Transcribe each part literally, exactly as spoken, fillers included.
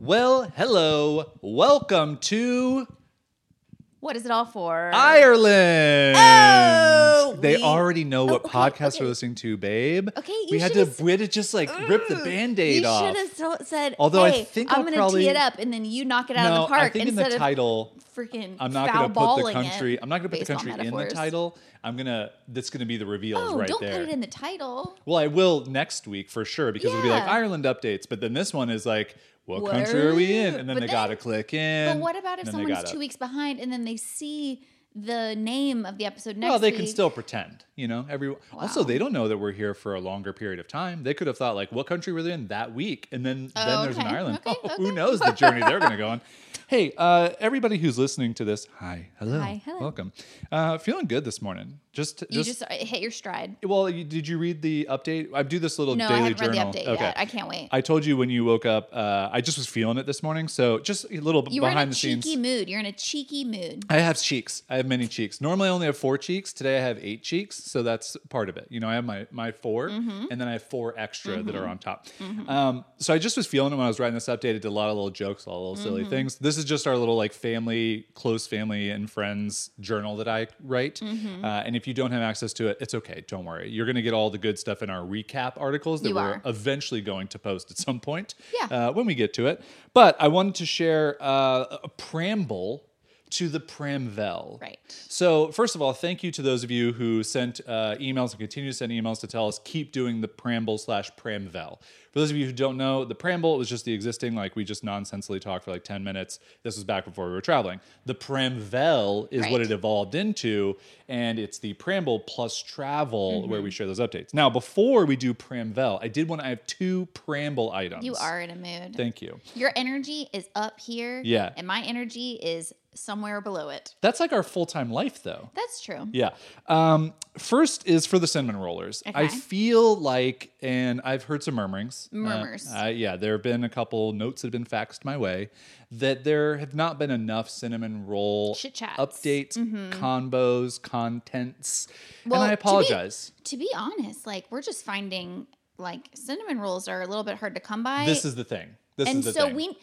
Well, hello. Welcome to... What is it all for? Ireland! Oh! They we... already know what oh, okay, podcasts okay. we're listening to, babe. Okay, you We had to s- we had to just like Ooh, rip the Band-Aid you off. You should have said, Although hey, I think I'm going to tee it up and then you knock it out no, of the park. I think instead in the title, freaking I'm not going to put the country, I'm not going to put the country metaphors. in the title. I'm going to, that's going to be the reveal oh, right don't there. don't put it in the title. Well, I will next week for sure because yeah. it'll be like Ireland updates. But then this one is like, What Word. country are we in? And then but they got to click in. But what about if someone's gotta, two weeks behind and then they see the name of the episode next week? Well, they week. can still pretend, you know. Every wow. Also, they don't know that we're here for a longer period of time. They could have thought, like, what country were they in that week? And then, oh, then okay. there's an Ireland. Okay, oh, okay. Who knows the journey they're going to go on. Hey, uh, everybody who's listening to this, hi, hello, hi, hello. welcome. Uh, feeling good this morning. Just, just you just hit your stride. Well, you, did you read the update? I do this little no, daily I haven't journal. Read the update okay. yet. I can't wait. I told you when you woke up. Uh, I just was feeling it this morning, so just a little you behind the scenes. You're in a cheeky mood. You're in a cheeky mood. I have cheeks. I have many cheeks. Normally, I only have four cheeks. Today, I have eight cheeks, so that's part of it. You know, I have my my four, mm-hmm. and then I have four extra mm-hmm. that are on top. Mm-hmm. Um, so I just was feeling it when I was writing this update. I did a lot of little jokes, a lot of little silly mm-hmm. things. This This is just our little like family, close family and friends journal that I write. Mm-hmm. Uh, and if you don't have access to it, it's okay. Don't worry. You're going to get all the good stuff in our recap articles that you we're are. eventually going to post at some point yeah. uh, when we get to it. But I wanted to share uh, a preamble to the Pramvel. Right. So first of all, thank you to those of you who sent uh, emails and continue to send emails to tell us keep doing the Pramble slash Pramvel. For those of you who don't know, the Pramble was just the existing, like we just nonsensically talked for like ten minutes. This was back before we were traveling. The Pramvel is right. what it evolved into, and it's the Pramble plus travel mm-hmm. where we share those updates. Now, before we do Pramvel, I did want to, I have two Pramble items. You are in a mood. Thank you. Your energy is up here. Yeah. And my energy is somewhere below it. That's like our full-time life, though. That's true. Yeah. Um, first is for the cinnamon rollers. Okay. I feel like, and I've heard some murmurings. Murmurs. Uh, uh, yeah, there have been a couple notes that have been faxed my way that there have not been enough cinnamon roll chit-chats, updates, mm-hmm. combos, contents. Well, and I apologize. To be, to be honest, like we're just finding like cinnamon rolls are a little bit hard to come by. This is the thing. This and is the so thing. We,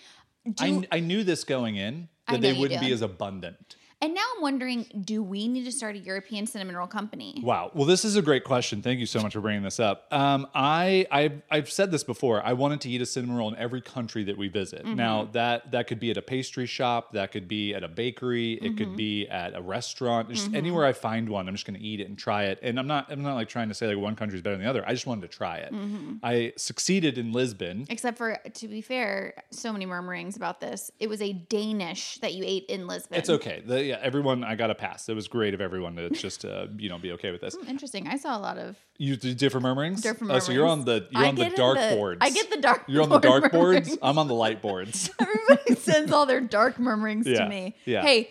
do, I, I knew this going in that they wouldn't be as abundant. And now I'm wondering, do we need to start a European cinnamon roll company? Wow. Well, this is a great question. Thank you so much for bringing this up. Um, I, I, I've said this before. I wanted to eat a cinnamon roll in every country that we visit. Mm-hmm. Now, that that could be at a pastry shop. That could be at a bakery. It mm-hmm. could be at a restaurant. Just mm-hmm. anywhere I find one, I'm just going to eat it and try it. And I'm not I'm not like trying to say like one country is better than the other. I just wanted to try it. Mm-hmm. I succeeded in Lisbon. Except for, to be fair, so many murmurings about this. It was a Danish that you ate in Lisbon. It's okay. The, Yeah, everyone, I got a pass. It was great of everyone to just, uh, you know, be okay with this. Interesting. I saw a lot of... You did different murmurings? Different murmurings. Oh, so you're on the you're I on the dark the, boards. I get the dark You're on the dark murmurings. boards? I'm on the light boards. Everybody sends all their dark murmurings yeah, to me. Yeah. Hey,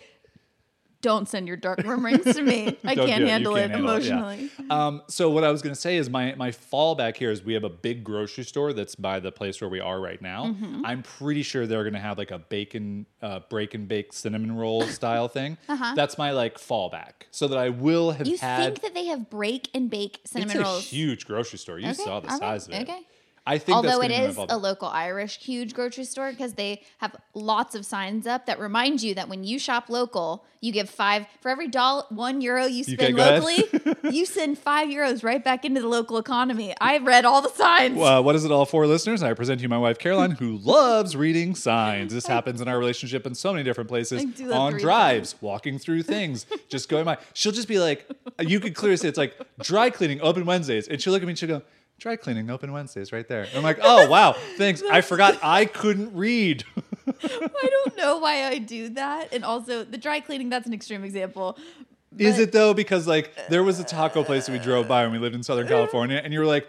don't send your dark murmurings to me. I can't handle it, it handle emotionally. It, yeah. um, so what I was going to say is my, my fallback here is we have a big grocery store that's by the place where we are right now. Mm-hmm. I'm pretty sure they're going to have like a bacon, uh, break and bake cinnamon roll style thing. Uh-huh. That's my like fallback so that I will have you had. You think that they have break and bake cinnamon it's rolls? It's a huge grocery store. You okay, saw the size right, of it. Okay. I think Although that's it is a local Irish huge grocery store because they have lots of signs up that remind you that when you shop local, you give five for every dollar, one euro you spend you locally, you send five euros right back into the local economy. I've read all the signs. Well, uh, what is it all for, listeners? I present you my wife, Caroline, who loves reading signs. This happens in our relationship in so many different places. On drives, things. walking through things, just going by. She'll just be like, you could clearly say it's like dry cleaning open Wednesdays, and she'll look at me and she'll go, dry cleaning open Wednesdays right there. And I'm like, oh, wow, thanks. I forgot I couldn't read. I don't know why I do that. And also the dry cleaning, that's an extreme example. But is it though? Because like there was a taco place that we drove by when we lived in Southern California and you were like,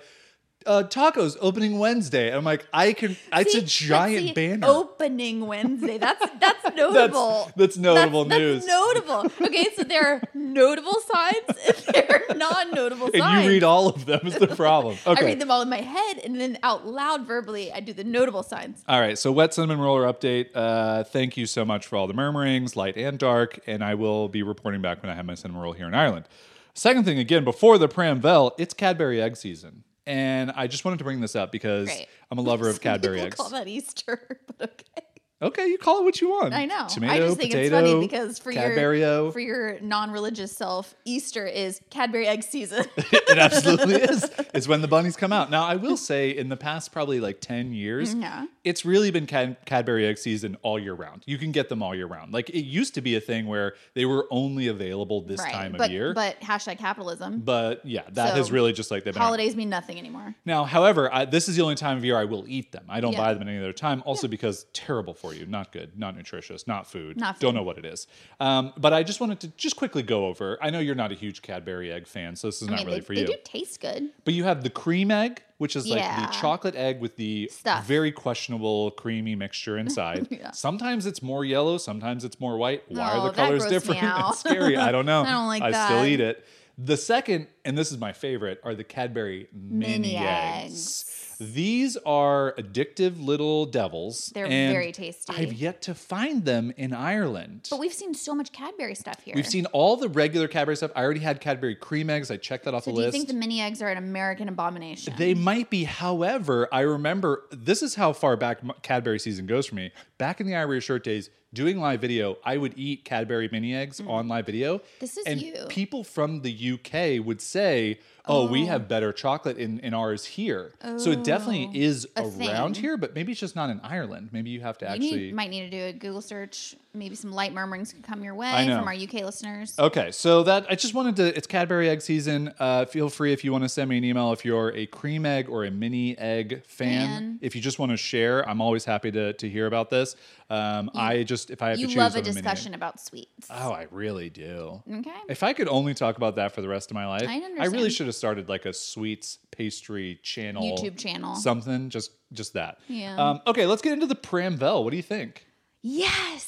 Uh, tacos opening Wednesday. And I'm like, I can. It's see, a giant see, banner. Opening Wednesday. That's that's notable. that's, that's notable that's, news. That's notable. Okay, so there are notable signs and there are non-notable signs. And you read all of them is the problem. Okay. I read them all in my head and then out loud verbally I do the notable signs. All right, so Wet Cinnamon Roller update. Uh, thank you so much for all the murmurings, light and dark, and I will be reporting back when I have my cinnamon roll here in Ireland. Second thing, again, before the Pramvel, it's Cadbury egg season. And I just wanted to bring this up because right. I'm a lover of Cadbury eggs. I call that Easter, but okay. Okay, you call it what you want. I know. Tomato, I just think potato, it's funny because for Cadbury-o. your for your non-religious self, Easter is Cadbury egg season. It absolutely is. It's when the bunnies come out. Now, I will say in the past probably like ten years, yeah. it's really been Cad- Cadbury egg season all year round. You can get them all year round. Like it used to be a thing where they were only available this right. time but, of year. But hashtag capitalism. But yeah, that so has really just like... Been holidays out. Mean nothing anymore. Now, however, I, this is the only time of year I will eat them. I don't yeah. buy them at any other time. Also yeah. because terrible for you. Not good, not nutritious, not food. Not food. Don't know what it is. Um, but I just wanted to just quickly go over. I know you're not a huge Cadbury egg fan, so this is I not mean, really they, for they you. They do taste good. But you have the cream egg, which is yeah. like the chocolate egg with the Stuff. very questionable creamy mixture inside. yeah. Sometimes it's more yellow, sometimes it's more white. Why oh, are the colors different? It's scary. I don't know. I don't like I that. I still eat it. The second, and this is my favorite, are the Cadbury mini, mini eggs. eggs. These are addictive little devils. They're and very tasty. I've yet to find them in Ireland. But we've seen so much Cadbury stuff here. We've seen all the regular Cadbury stuff. I already had Cadbury cream eggs. I checked that off so the do list. Do you think the mini eggs are an American abomination? They might be. However, I remember, this is how far back Cadbury season goes for me. Back in the Ivory Shirt days, doing live video, I would eat Cadbury mini eggs mm. on live video. This is and you. And people from the U K would say... Oh, oh, we have better chocolate in, in ours here. Oh, so it definitely is around thing. here, but maybe it's just not in Ireland. Maybe you have to you actually... You might need to do a Google search. Maybe some light murmurings can come your way from our U K listeners. Okay, so that I just wanted to... It's Cadbury egg season. Uh, feel free if you want to send me an email if you're a cream egg or a mini egg fan. Man. If you just want to share, I'm always happy to, to hear about this. Um, you, I just, if I have to choose... You love a discussion about sweets. Oh, I really do. Okay. If I could only talk about that for the rest of my life, I, I really should have started like a sweets pastry channel, YouTube channel, something just just that. Yeah. Um, okay, let's get into the Pramvel. What do you think? Yes,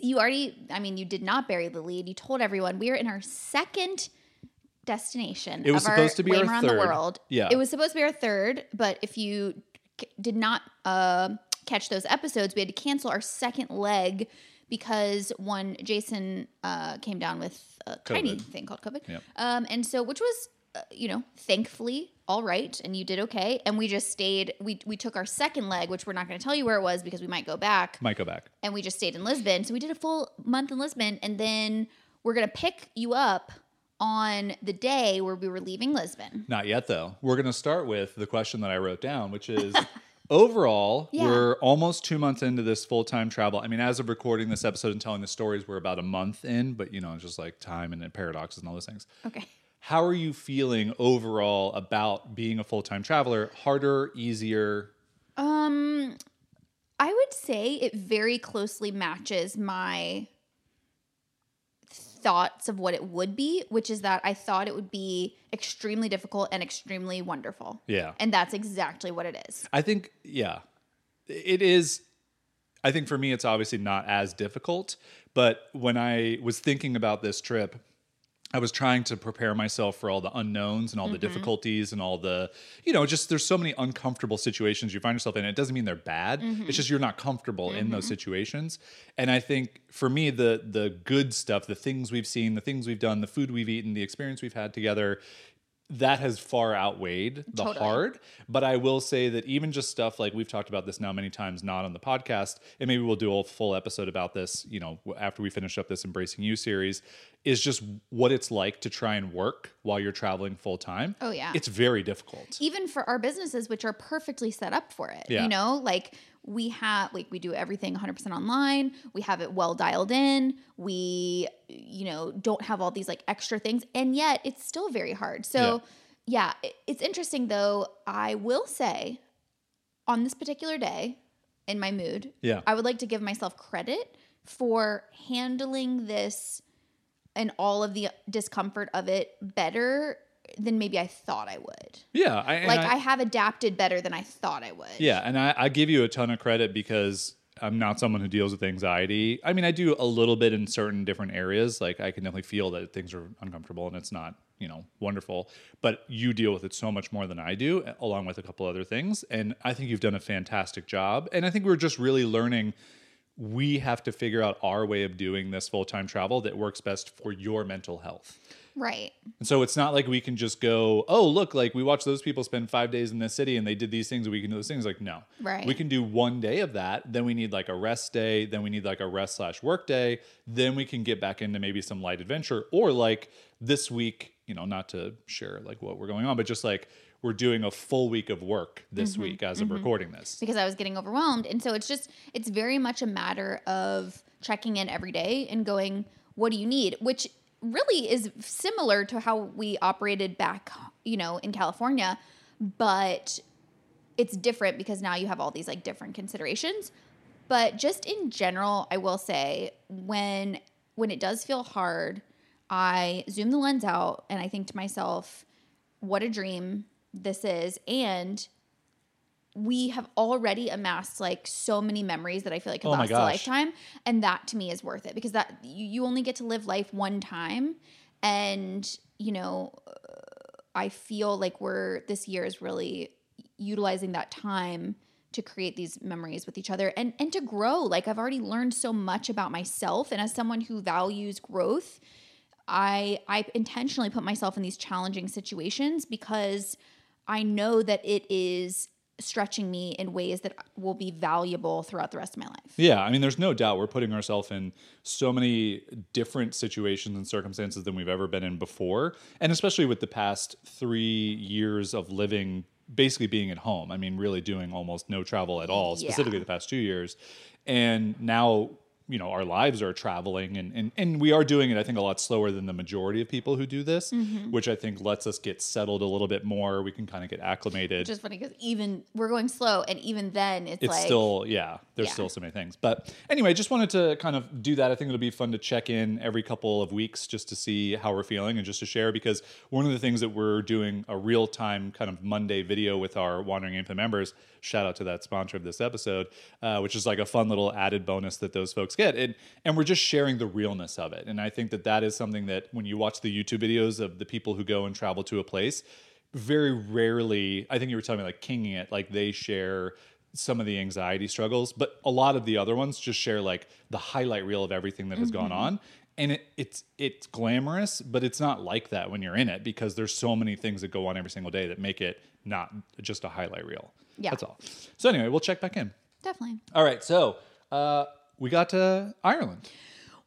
you already. I mean, you did not bury the lead. You told everyone we are in our second destination. It was of supposed our to be our around third. The world. Yeah. It was supposed to be our third, but if you c- did not uh, catch those episodes, we had to cancel our second leg because one Jason uh, came down with a COVID. tiny thing called COVID, yep. um, and so which was. Uh, you know, thankfully, all right, and you did okay. And we just stayed, we we took our second leg, which we're not going to tell you where it was because we might go back. Might go back. And we just stayed in Lisbon. So we did a full month in Lisbon, and then we're going to pick you up on the day where we were leaving Lisbon. Not yet, though. We're going to start with the question that I wrote down, which is... Overall, yeah. we're almost two months into this full-time travel. I mean, as of recording this episode and telling the stories, we're about a month in, but, you know, it's just like time and paradoxes and all those things. Okay. How are you feeling overall about being a full-time traveler? Harder, easier? Um, I would say it very closely matches my thoughts of what it would be, which is that I thought it would be extremely difficult and extremely wonderful. Yeah. And that's exactly what it is. I think, yeah, it is. I think for me, it's obviously not as difficult, but when I was thinking about this trip, I was trying to prepare myself for all the unknowns and all mm-hmm. the difficulties and all the, you know, just there's so many uncomfortable situations you find yourself in. It doesn't mean they're bad. Mm-hmm. It's just you're not comfortable mm-hmm. in those situations. And I think for me, the the good stuff, the things we've seen, the things we've done, the food we've eaten, the experience we've had together, that has far outweighed the totally. hard. But I will say that even just stuff like we've talked about this now many times, not on the podcast, and maybe we'll do a full episode about this, you know, after we finish up this Embracing You series, is just what it's like to try and work while you're traveling full time. Oh, yeah. It's very difficult. Even for our businesses, which are perfectly set up for it, yeah. you know, like we have, like we do everything one hundred percent online. We have it well dialed in. We, you know, don't have all these like extra things, and yet it's still very hard. So yeah, yeah it's interesting though. I will say on this particular day in my mood, yeah. I would like to give myself credit for handling this and all of the discomfort of it better than maybe I thought I would. Yeah. I, like I, I have adapted better than I thought I would. Yeah. And I, I give you a ton of credit because I'm not someone who deals with anxiety. I mean, I do a little bit in certain different areas. Like I can definitely feel that things are uncomfortable and it's not, you know, wonderful, but you deal with it so much more than I do, along with a couple other things. And I think you've done a fantastic job. And I think we're just really learning we have to figure out our way of doing this full-time travel that works best for your mental health. Right. And so it's not like we can just go, oh, look, like we watched those people spend five days in this city and they did these things and we can do those things. Like, no. Right. We can do one day of that. Then we need like a rest day. Then we need like a rest slash work day. Then we can get back into maybe some light adventure or like this week, you know, not to share like what we're going on, but just like we're doing a full week of work this mm-hmm, week as mm-hmm. of recording this. Because I was getting overwhelmed. And so it's just, it's very much a matter of checking in every day and going, what do you need? Which really is similar to how we operated back, you know, in California, but it's different because now you have all these like different considerations. But just in general, I will say when, when it does feel hard, I zoom the lens out and I think to myself, what a dream this is. And we have already amassed like so many memories that I feel like could oh last a lifetime. And that to me is worth it because that you, you only get to live life one time. And, you know, I feel like we're, this year is really utilizing that time to create these memories with each other and, and to grow. Like I've already learned so much about myself. And as someone who values growth, I, I intentionally put myself in these challenging situations because I know that it is stretching me in ways that will be valuable throughout the rest of my life. Yeah. I mean, there's no doubt we're putting ourselves in so many different situations and circumstances than we've ever been in before. And especially with the past three years of living, basically being at home. I mean, really doing almost no travel at all, specifically yeah. the past two years. And now, you know, our lives are traveling and, and, and we are doing it, I think, a lot slower than the majority of people who do this, mm-hmm. which I think lets us get settled a little bit more. We can kind of get acclimated. It's just funny because even we're going slow and even then it's, it's like... It's still, yeah, there's yeah. still so many things. But anyway, just wanted to kind of do that. I think it'll be fun to check in every couple of weeks just to see how we're feeling and just to share, because one of the things that we're doing a real-time kind of Monday video with our Wandering Aimfully members, shout out to that sponsor of this episode, uh, which is like a fun little added bonus that those folks get. And, and we're just sharing the realness of it. And I think that that is something that when you watch the YouTube videos of the people who go and travel to a place, very rarely, I think you were telling me like Kinging It, like they share some of the anxiety struggles, but a lot of the other ones just share like the highlight reel of everything that has mm-hmm. gone on. And it, it's it's glamorous, but it's not like that when you're in it because there's so many things that go on every single day that make it not just a highlight reel. Yeah. That's all. So anyway, we'll check back in. Definitely. All right. So uh, we got to Ireland.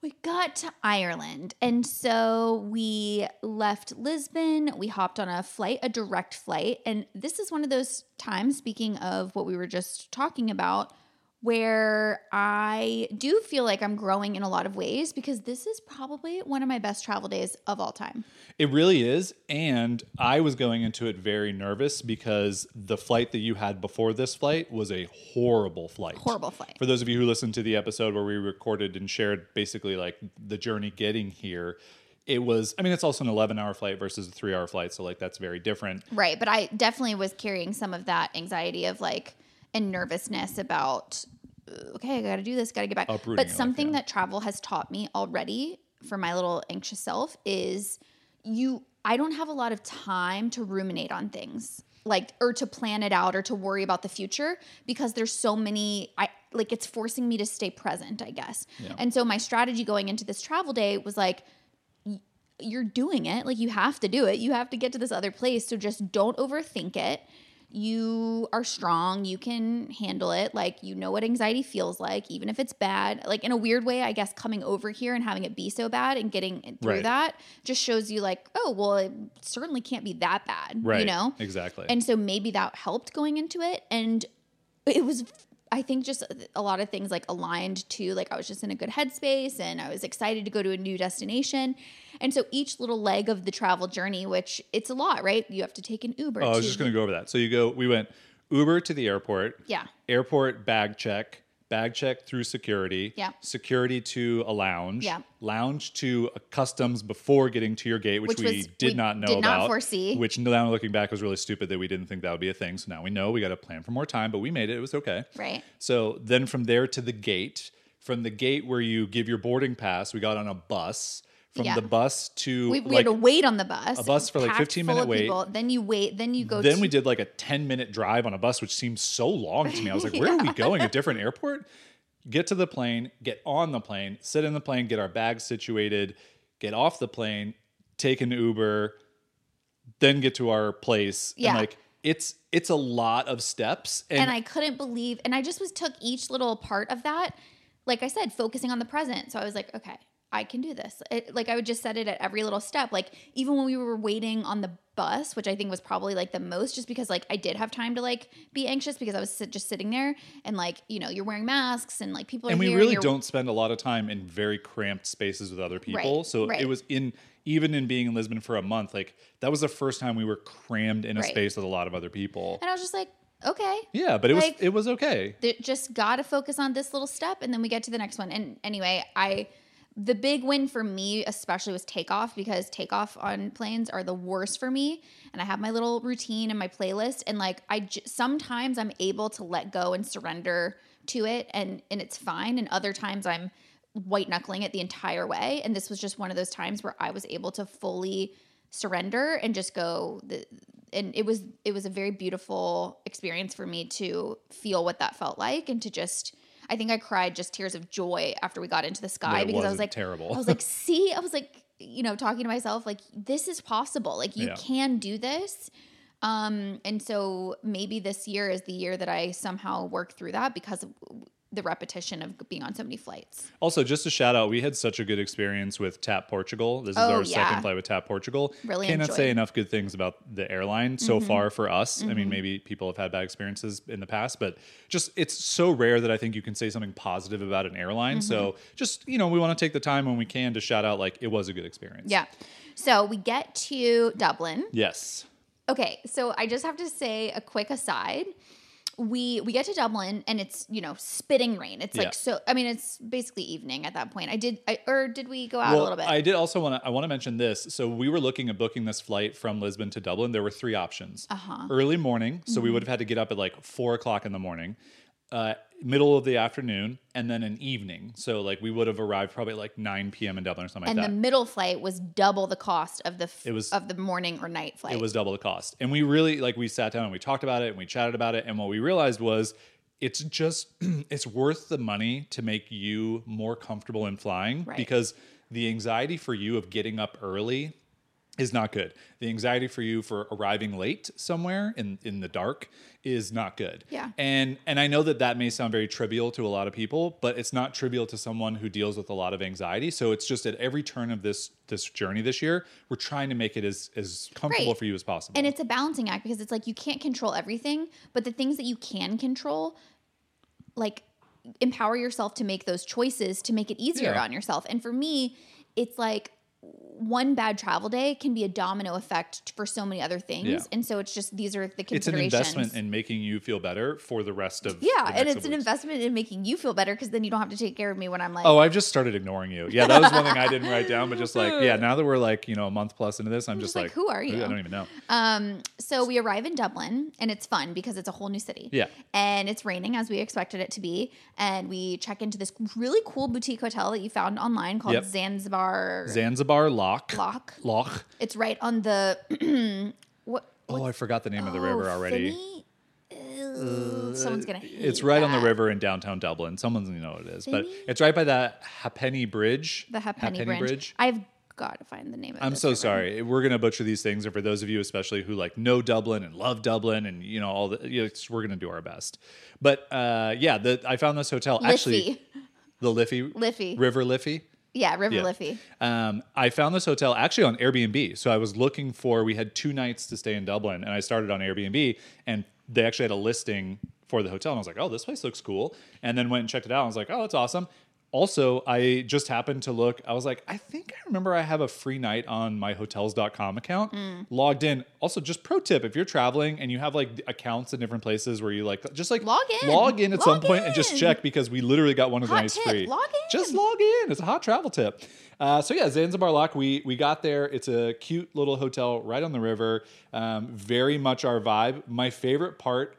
We got to Ireland. And so we left Lisbon. We hopped on a flight, a direct flight. And this is one of those times, speaking of what we were just talking about, where I do feel like I'm growing in a lot of ways because this is probably one of my best travel days of all time. It really is. And I was going into it very nervous because the flight that you had before this flight was a horrible flight. Horrible flight. For those of you who listened to the episode where we recorded and shared basically like the journey getting here, it was, I mean, it's also an eleven hour flight versus a three hour flight. So like that's very different. Right. But I definitely was carrying some of that anxiety of like, and nervousness about, okay, I got to do this, got to get back. Uprooting but something like that. that travel has taught me already for my little anxious self is you, I don't have a lot of time to ruminate on things like, or to plan it out or to worry about the future because there's so many, I like it's forcing me to stay present, I guess. Yeah. And so my strategy going into this travel day was like, you're doing it. Like you have to do it. You have to get to this other place. So just don't overthink it. You are strong. You can handle it. Like, you know what anxiety feels like, even if it's bad. Like, in a weird way, I guess coming over here and having it be so bad and getting through right. that just shows you like, oh, well, it certainly can't be that bad, right. you know? Exactly. And so maybe that helped going into it. And it was, I think, just a lot of things like aligned to, like, I was just in a good headspace and I was excited to go to a new destination. And so each little leg of the travel journey, which it's a lot, right? You have to take an Uber. Oh, I was just going to go over that. So you go, we went Uber to the airport. Yeah. Airport bag check. bag check through security, yeah. security to a lounge, yeah. lounge to a customs before getting to your gate, which, which we was, did we not know did about, not foresee. Which now looking back was really stupid that we didn't think that would be a thing. So now we know we got to plan for more time, but we made it. It was okay. Right. So then from there to the gate, from the gate where you give your boarding pass, we got on a bus. From yeah. the bus to we, we like, had to wait on the bus. A bus for like fifteen minute wait. People. Then you wait. Then you go. Then to- we did like a ten minute drive on a bus, which seemed so long to me. I was like, "Where yeah. are we going? A different airport?" Get to the plane. Get on the plane. Sit in the plane. Get our bags situated. Get off the plane. Take an Uber. Then get to our place. Yeah. And like it's it's a lot of steps. And, and I couldn't believe. And I just was took each little part of that. Like I said, focusing on the present. So I was like, okay. I can do this. It, like I would just set it at every little step. Like even when we were waiting on the bus, which I think was probably like the most, just because like I did have time to like be anxious because I was sit, just sitting there and like, you know, you're wearing masks and like people are and here. And we really and don't spend a lot of time in very cramped spaces with other people. Right, so right. it was in, even in being in Lisbon for a month, like that was the first time we were crammed in a right. space with a lot of other people. And I was just like, okay. Yeah, but it like, was, it was okay. Th- just got to focus on this little step and then we get to the next one. And anyway, I... The big win for me especially was takeoff, because takeoff on planes are the worst for me. And I have my little routine and my playlist. And like I j- sometimes I'm able to let go and surrender to it and, and it's fine. And other times I'm white knuckling it the entire way. And this was just one of those times where I was able to fully surrender and just go. The, and it was it was a very beautiful experience for me to feel what that felt like and to just – I think I cried just tears of joy after we got into the sky yeah, because I was like, terrible. I was like, see, I was like, you know, talking to myself, like, this is possible. Like you yeah. can do this. Um, and so maybe this year is the year that I somehow work through that because of the repetition of being on so many flights. Also just a shout out. We had such a good experience with TAP Portugal. This is oh, our yeah. second flight with TAP Portugal. Really Cannot enjoyed. say enough good things about the airline so mm-hmm. far for us. Mm-hmm. I mean, maybe people have had bad experiences in the past, but just, it's so rare that I think you can say something positive about an airline. Mm-hmm. So just, you know, we want to take the time when we can to shout out, like, it was a good experience. Yeah. So we get to Dublin. Yes. Okay. So I just have to say a quick aside. We we get to Dublin and it's, you know, spitting rain. It's like yeah. so – I mean, it's basically evening at that point. I did – or did we go out well, a little bit? I did also want to – I want to mention this. So we were looking at booking this flight from Lisbon to Dublin. There were three options. Uh-huh. Early morning, so mm-hmm. we would have had to get up at like four o'clock in the morning, uh, middle of the afternoon, and then an evening. So like we would have arrived probably at like nine p.m. in Dublin or something and like that. And the middle flight was double the cost of the f- it was, of the morning or night flight. It was double the cost. And we really like we sat down and we talked about it and we chatted about it. And what we realized was it's just it's worth the money to make you more comfortable in flying right. because the anxiety for you of getting up early is not good. The anxiety for you for arriving late somewhere in, in the dark is not good. Yeah. And and I know that that may sound very trivial to a lot of people, but it's not trivial to someone who deals with a lot of anxiety. So it's just at every turn of this this journey this year, we're trying to make it as, as comfortable right. for you as possible. And it's a balancing act because it's like you can't control everything, but the things that you can control, like empower yourself to make those choices to make it easier yeah. on yourself. And for me, it's like, one bad travel day can be a domino effect for so many other things. Yeah. And so it's just, these are the considerations. It's an investment in making you feel better for the rest of Yeah. And it's an weeks. investment in making you feel better. Cause then you don't have to take care of me when I'm like, oh, I've just started ignoring you. Yeah. That was one thing I didn't write down, but just like, yeah, now that we're like, you know, a month plus into this, I'm, I'm just, just like, like, who are you? I don't even know. Um, so we arrive in Dublin and it's fun because it's a whole new city. Yeah. And it's raining as we expected it to be. And we check into this really cool boutique hotel that you found online called yep. Zanzibar. Zanzibar. Loch. Loch. Loch. It's right on the... what? Oh, I forgot the name oh, of the river already. Uh, Someone's going to hate It's right that. on the river in downtown Dublin. Someone's going to know what it is. Finny? But it's right by that Ha'penny Bridge. The Ha'penny, Ha'penny Bridge. Bridge. I've got to find the name of it. I'm so river. sorry. We're going to butcher these things. And for those of you especially who like know Dublin and love Dublin and you know all the... You know, we're going to do our best. But uh, yeah, the, I found this hotel. Liffey. Actually, the Liffey. Liffey. River Liffey. Yeah, River yeah. Liffey. Um, I found this hotel actually on Airbnb. So I was looking for, we had two nights to stay in Dublin and I started on Airbnb and they actually had a listing for the hotel. And I was like, oh, this place looks cool. And then went and checked it out. I was like, oh, that's awesome. Also, I just happened to look. I was like, I think I remember I have a free night on my hotels dot com account. Mm. Logged in. Also, just pro tip, if you're traveling and you have like accounts in different places where you like, just like log in, log in at log some in. point and just check, because we literally got one of the nights free. Log in. Just log in. It's a hot travel tip. Uh, so yeah, Zanzibar Loch, we, we got there. It's a cute little hotel right on the river. Um, very much our vibe. My favorite part,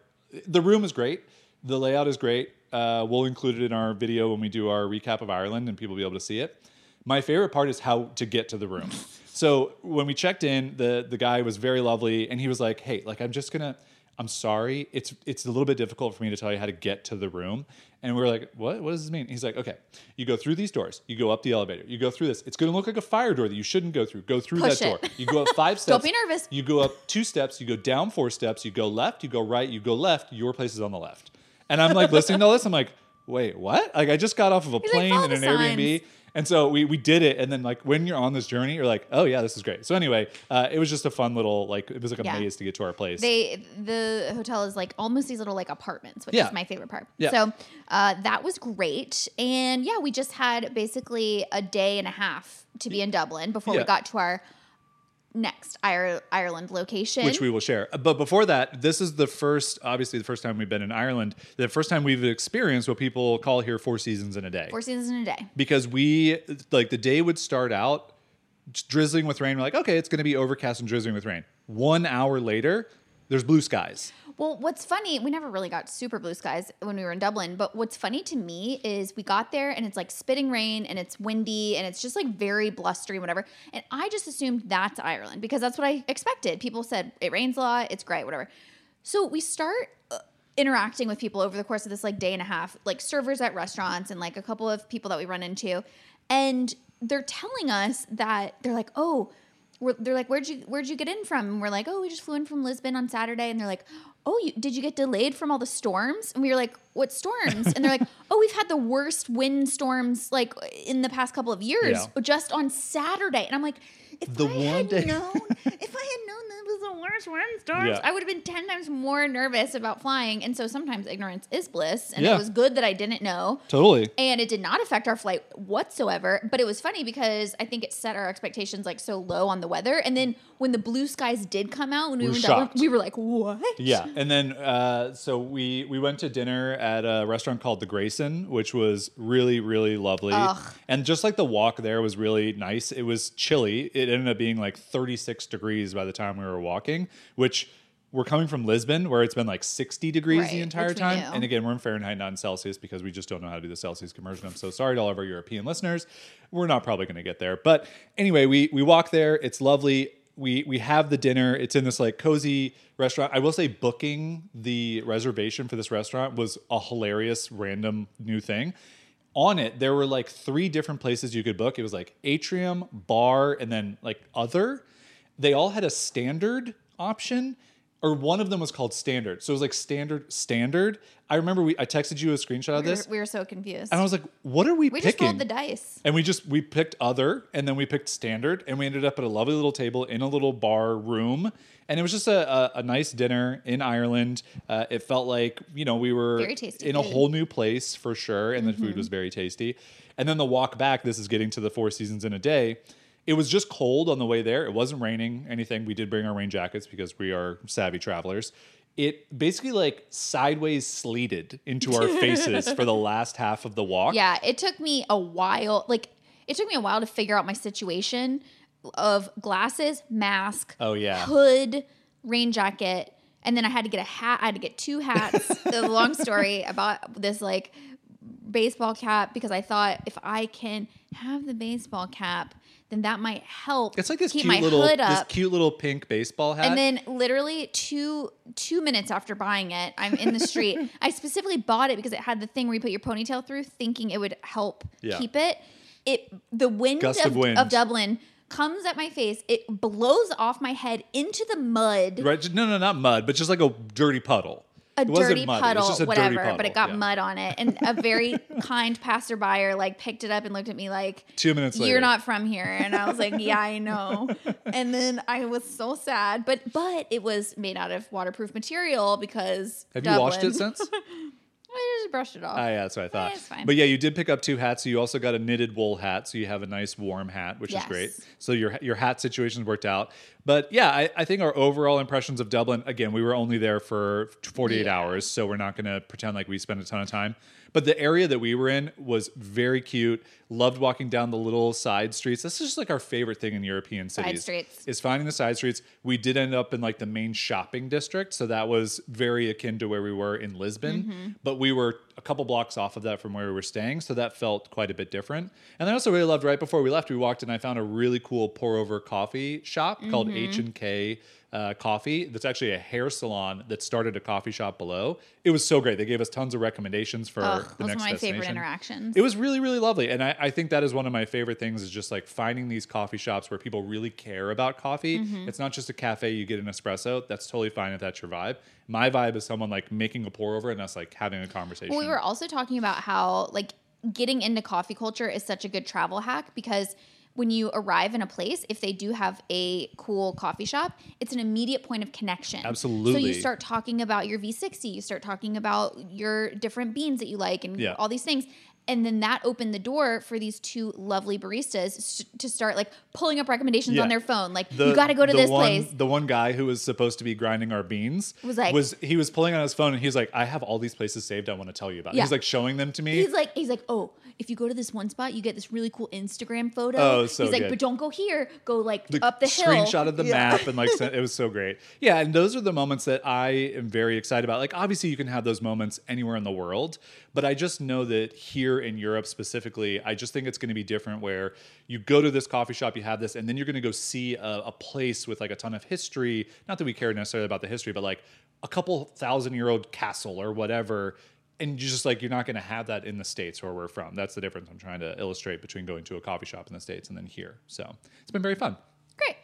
the room is great. The layout is great. Uh, we'll include it in our video when we do our recap of Ireland and people will be able to see it. My favorite part is how to get to the room. So when we checked in, the, the guy was very lovely and he was like, hey, like, I'm just going to, I'm sorry. It's, it's a little bit difficult for me to tell you how to get to the room. And we were like, what, what does this mean? He's like, okay, you go through these doors, you go up the elevator, you go through this. It's going to look like a fire door that you shouldn't go through. Go through Push that it. door. You go up five steps. Don't be nervous. You go up two steps, you go down four steps, you go left, you go right, you go left. Your place is on the left. And I'm like listening to all this. I'm like, wait, what? Like, I just got off of a He's plane like, and an signs. Airbnb. And so we we did it. And then like when you're on this journey, you're like, oh yeah, this is great. So anyway, uh, it was just a fun little, like, it was like a yeah. maze to get to our place. They The hotel is like almost these little like apartments, which yeah. is my favorite part. Yeah. So uh, that was great. And yeah, we just had basically a day and a half to be in Dublin before yeah. we got to our next Ireland location, which we will share. But before that, this is the first, obviously the first time we've been in Ireland, the first time we've experienced what people call here four seasons in a day. Four seasons in a day. Because we, like, the day would start out drizzling with rain. We're like, okay, it's going to be overcast and drizzling with rain. One hour later, there's blue skies. Well, what's funny, we never really got super blue skies when we were in Dublin, but what's funny to me is we got there and it's like spitting rain and it's windy and it's just like very blustery and whatever. And I just assumed that's Ireland because that's what I expected. People said it rains a lot, it's great, whatever. So we start interacting with people over the course of this like day and a half, like servers at restaurants and like a couple of people that we run into. And they're telling us that they're like, oh, We're, they're like, where'd you where'd you get in from? And we're like, oh, we just flew in from Lisbon on Saturday. And they're like, oh, you, did you get delayed from all the storms? And we were like, what storms? And they're like, oh, we've had the worst wind storms like in the past couple of years, yeah. just on Saturday. And I'm like, if the I had day. known, if I had known that was the worst wind storms, yeah. I would have been ten times more nervous about flying. And so sometimes ignorance is bliss. And yeah. it was good that I didn't know. Totally. And it did not affect our flight whatsoever. But it was funny because I think it set our expectations like so low on the weather. And then when the blue skies did come out, when we, we were shocked. Down, we were like, what? Yeah. And then uh, so we we went to dinner at a restaurant called The Grayson, which was really, really lovely. Ugh. And just like the walk there was really nice. It was chilly. It It ended up being like thirty-six degrees by the time we were walking, which we're coming from Lisbon where it's been like sixty degrees right, the entire time. Knew. And again, we're in Fahrenheit, not in Celsius, because we just don't know how to do the Celsius conversion. I'm so sorry to all of our European listeners. We're not probably going to get there. But anyway, we we walk there. It's lovely. We we have the dinner. It's in this like cozy restaurant. I will say booking the reservation for this restaurant was a hilarious, random new thing. On it, there were like three different places you could book. It was like atrium, bar, and then like other. They all had a standard option, or one of them was called standard. So it was like standard, standard. I remember we I texted you a screenshot of we were, this. We were so confused. And I was like, what are we, we picking? We just rolled the dice. And we just, we picked other, and then we picked standard, and we ended up at a lovely little table in a little bar room. And it was just a, a, a nice dinner in Ireland. Uh, it felt like, you know, we were in food. A whole new place for sure. And mm-hmm. the food was very tasty. And then the walk back, this is getting to the four seasons in a day. It was just cold on the way there. It wasn't raining anything. We did bring our rain jackets because we are savvy travelers. It basically like sideways sleeted into our faces for the last half of the walk. Yeah, it took me a while. Like it took me a while to figure out my situation of glasses, mask, oh yeah, hood, rain jacket, and then I had to get a hat. I had to get two hats. The long story about this like baseball cap, because I thought if I can have the baseball cap, then that might help. It's like this keep cute my little, hood up. This cute little pink baseball hat. And then, literally two two minutes after buying it, I'm in the street. I specifically bought it because it had the thing where you put your ponytail through, thinking it would help yeah. keep it. It the wind Gust of, of, wind. of Dublin comes at my face. It blows off my head into the mud. Right? No, no, not mud, but just like a dirty puddle. A it dirty puddle, it just a whatever, dirty puddle. But it got yeah. mud on it. And a very kind passerby like picked it up and looked at me like, two minutes later, you're not from here. And I was like, yeah, I know. And then I was so sad. But but it was made out of waterproof material because Have Dublin. You washed it since? I just brushed it off. Oh, yeah, that's what I thought. Yeah, it's fine. But yeah, you did pick up two hats. So you also got a knitted wool hat. So you have a nice warm hat, which yes. is great. So your your hat situation's worked out. But yeah, I, I think our overall impressions of Dublin, again, we were only there for forty-eight yeah. hours. So we're not going to pretend like we spent a ton of time. But the area that we were in was very cute. Loved walking down the little side streets. This is just like our favorite thing in European cities. Side streets. Is finding the side streets. We did end up in like the main shopping district. So that was very akin to where we were in Lisbon. Mm-hmm. But we were a couple blocks off of that from where we were staying. So that felt quite a bit different. And I also really loved right before we left, we walked and I found a really cool pour over coffee shop mm-hmm. called H and K Uh, coffee. That's actually a hair salon that started a coffee shop below. It was so great. They gave us tons of recommendations for oh, the next destination. That was one of my favorite interactions. It was really, really lovely. And I, I think that is one of my favorite things is just like finding these coffee shops where people really care about coffee. Mm-hmm. It's not just a cafe. You get an espresso. That's totally fine if that's your vibe. My vibe is someone like making a pour over and us like having a conversation. Well, we were also talking about how like getting into coffee culture is such a good travel hack because when you arrive in a place, if they do have a cool coffee shop, it's an immediate point of connection. Absolutely. So you start talking about your V sixty, you start talking about your different beans that you like and yeah. all these things. And then that opened the door for these two lovely baristas to start like pulling up recommendations yeah. on their phone. Like the, you got to go to this one, place. The one guy who was supposed to be grinding our beans was like, was he was pulling on his phone and he's like, I have all these places saved. I want to tell you about. Yeah. He's like showing them to me. He's like, he's like, oh, if you go to this one spot, you get this really cool Instagram photo. Oh, so he's like, good. But don't go here. Go like the up the hill. Screenshot of the yeah. map and like it was so great. Yeah, and those are the moments that I am very excited about. Like obviously you can have those moments anywhere in the world, but I just know that here in Europe specifically, I just think it's going to be different where you go to this coffee shop, you have this, and then you're going to go see a, a place with like a ton of history. Not that we care necessarily about the history, but like a couple thousand year old castle or whatever. And you're just like, you're not going to have that in the States where we're from. That's the difference I'm trying to illustrate between going to a coffee shop in the States and then here. So it's been very fun. Great.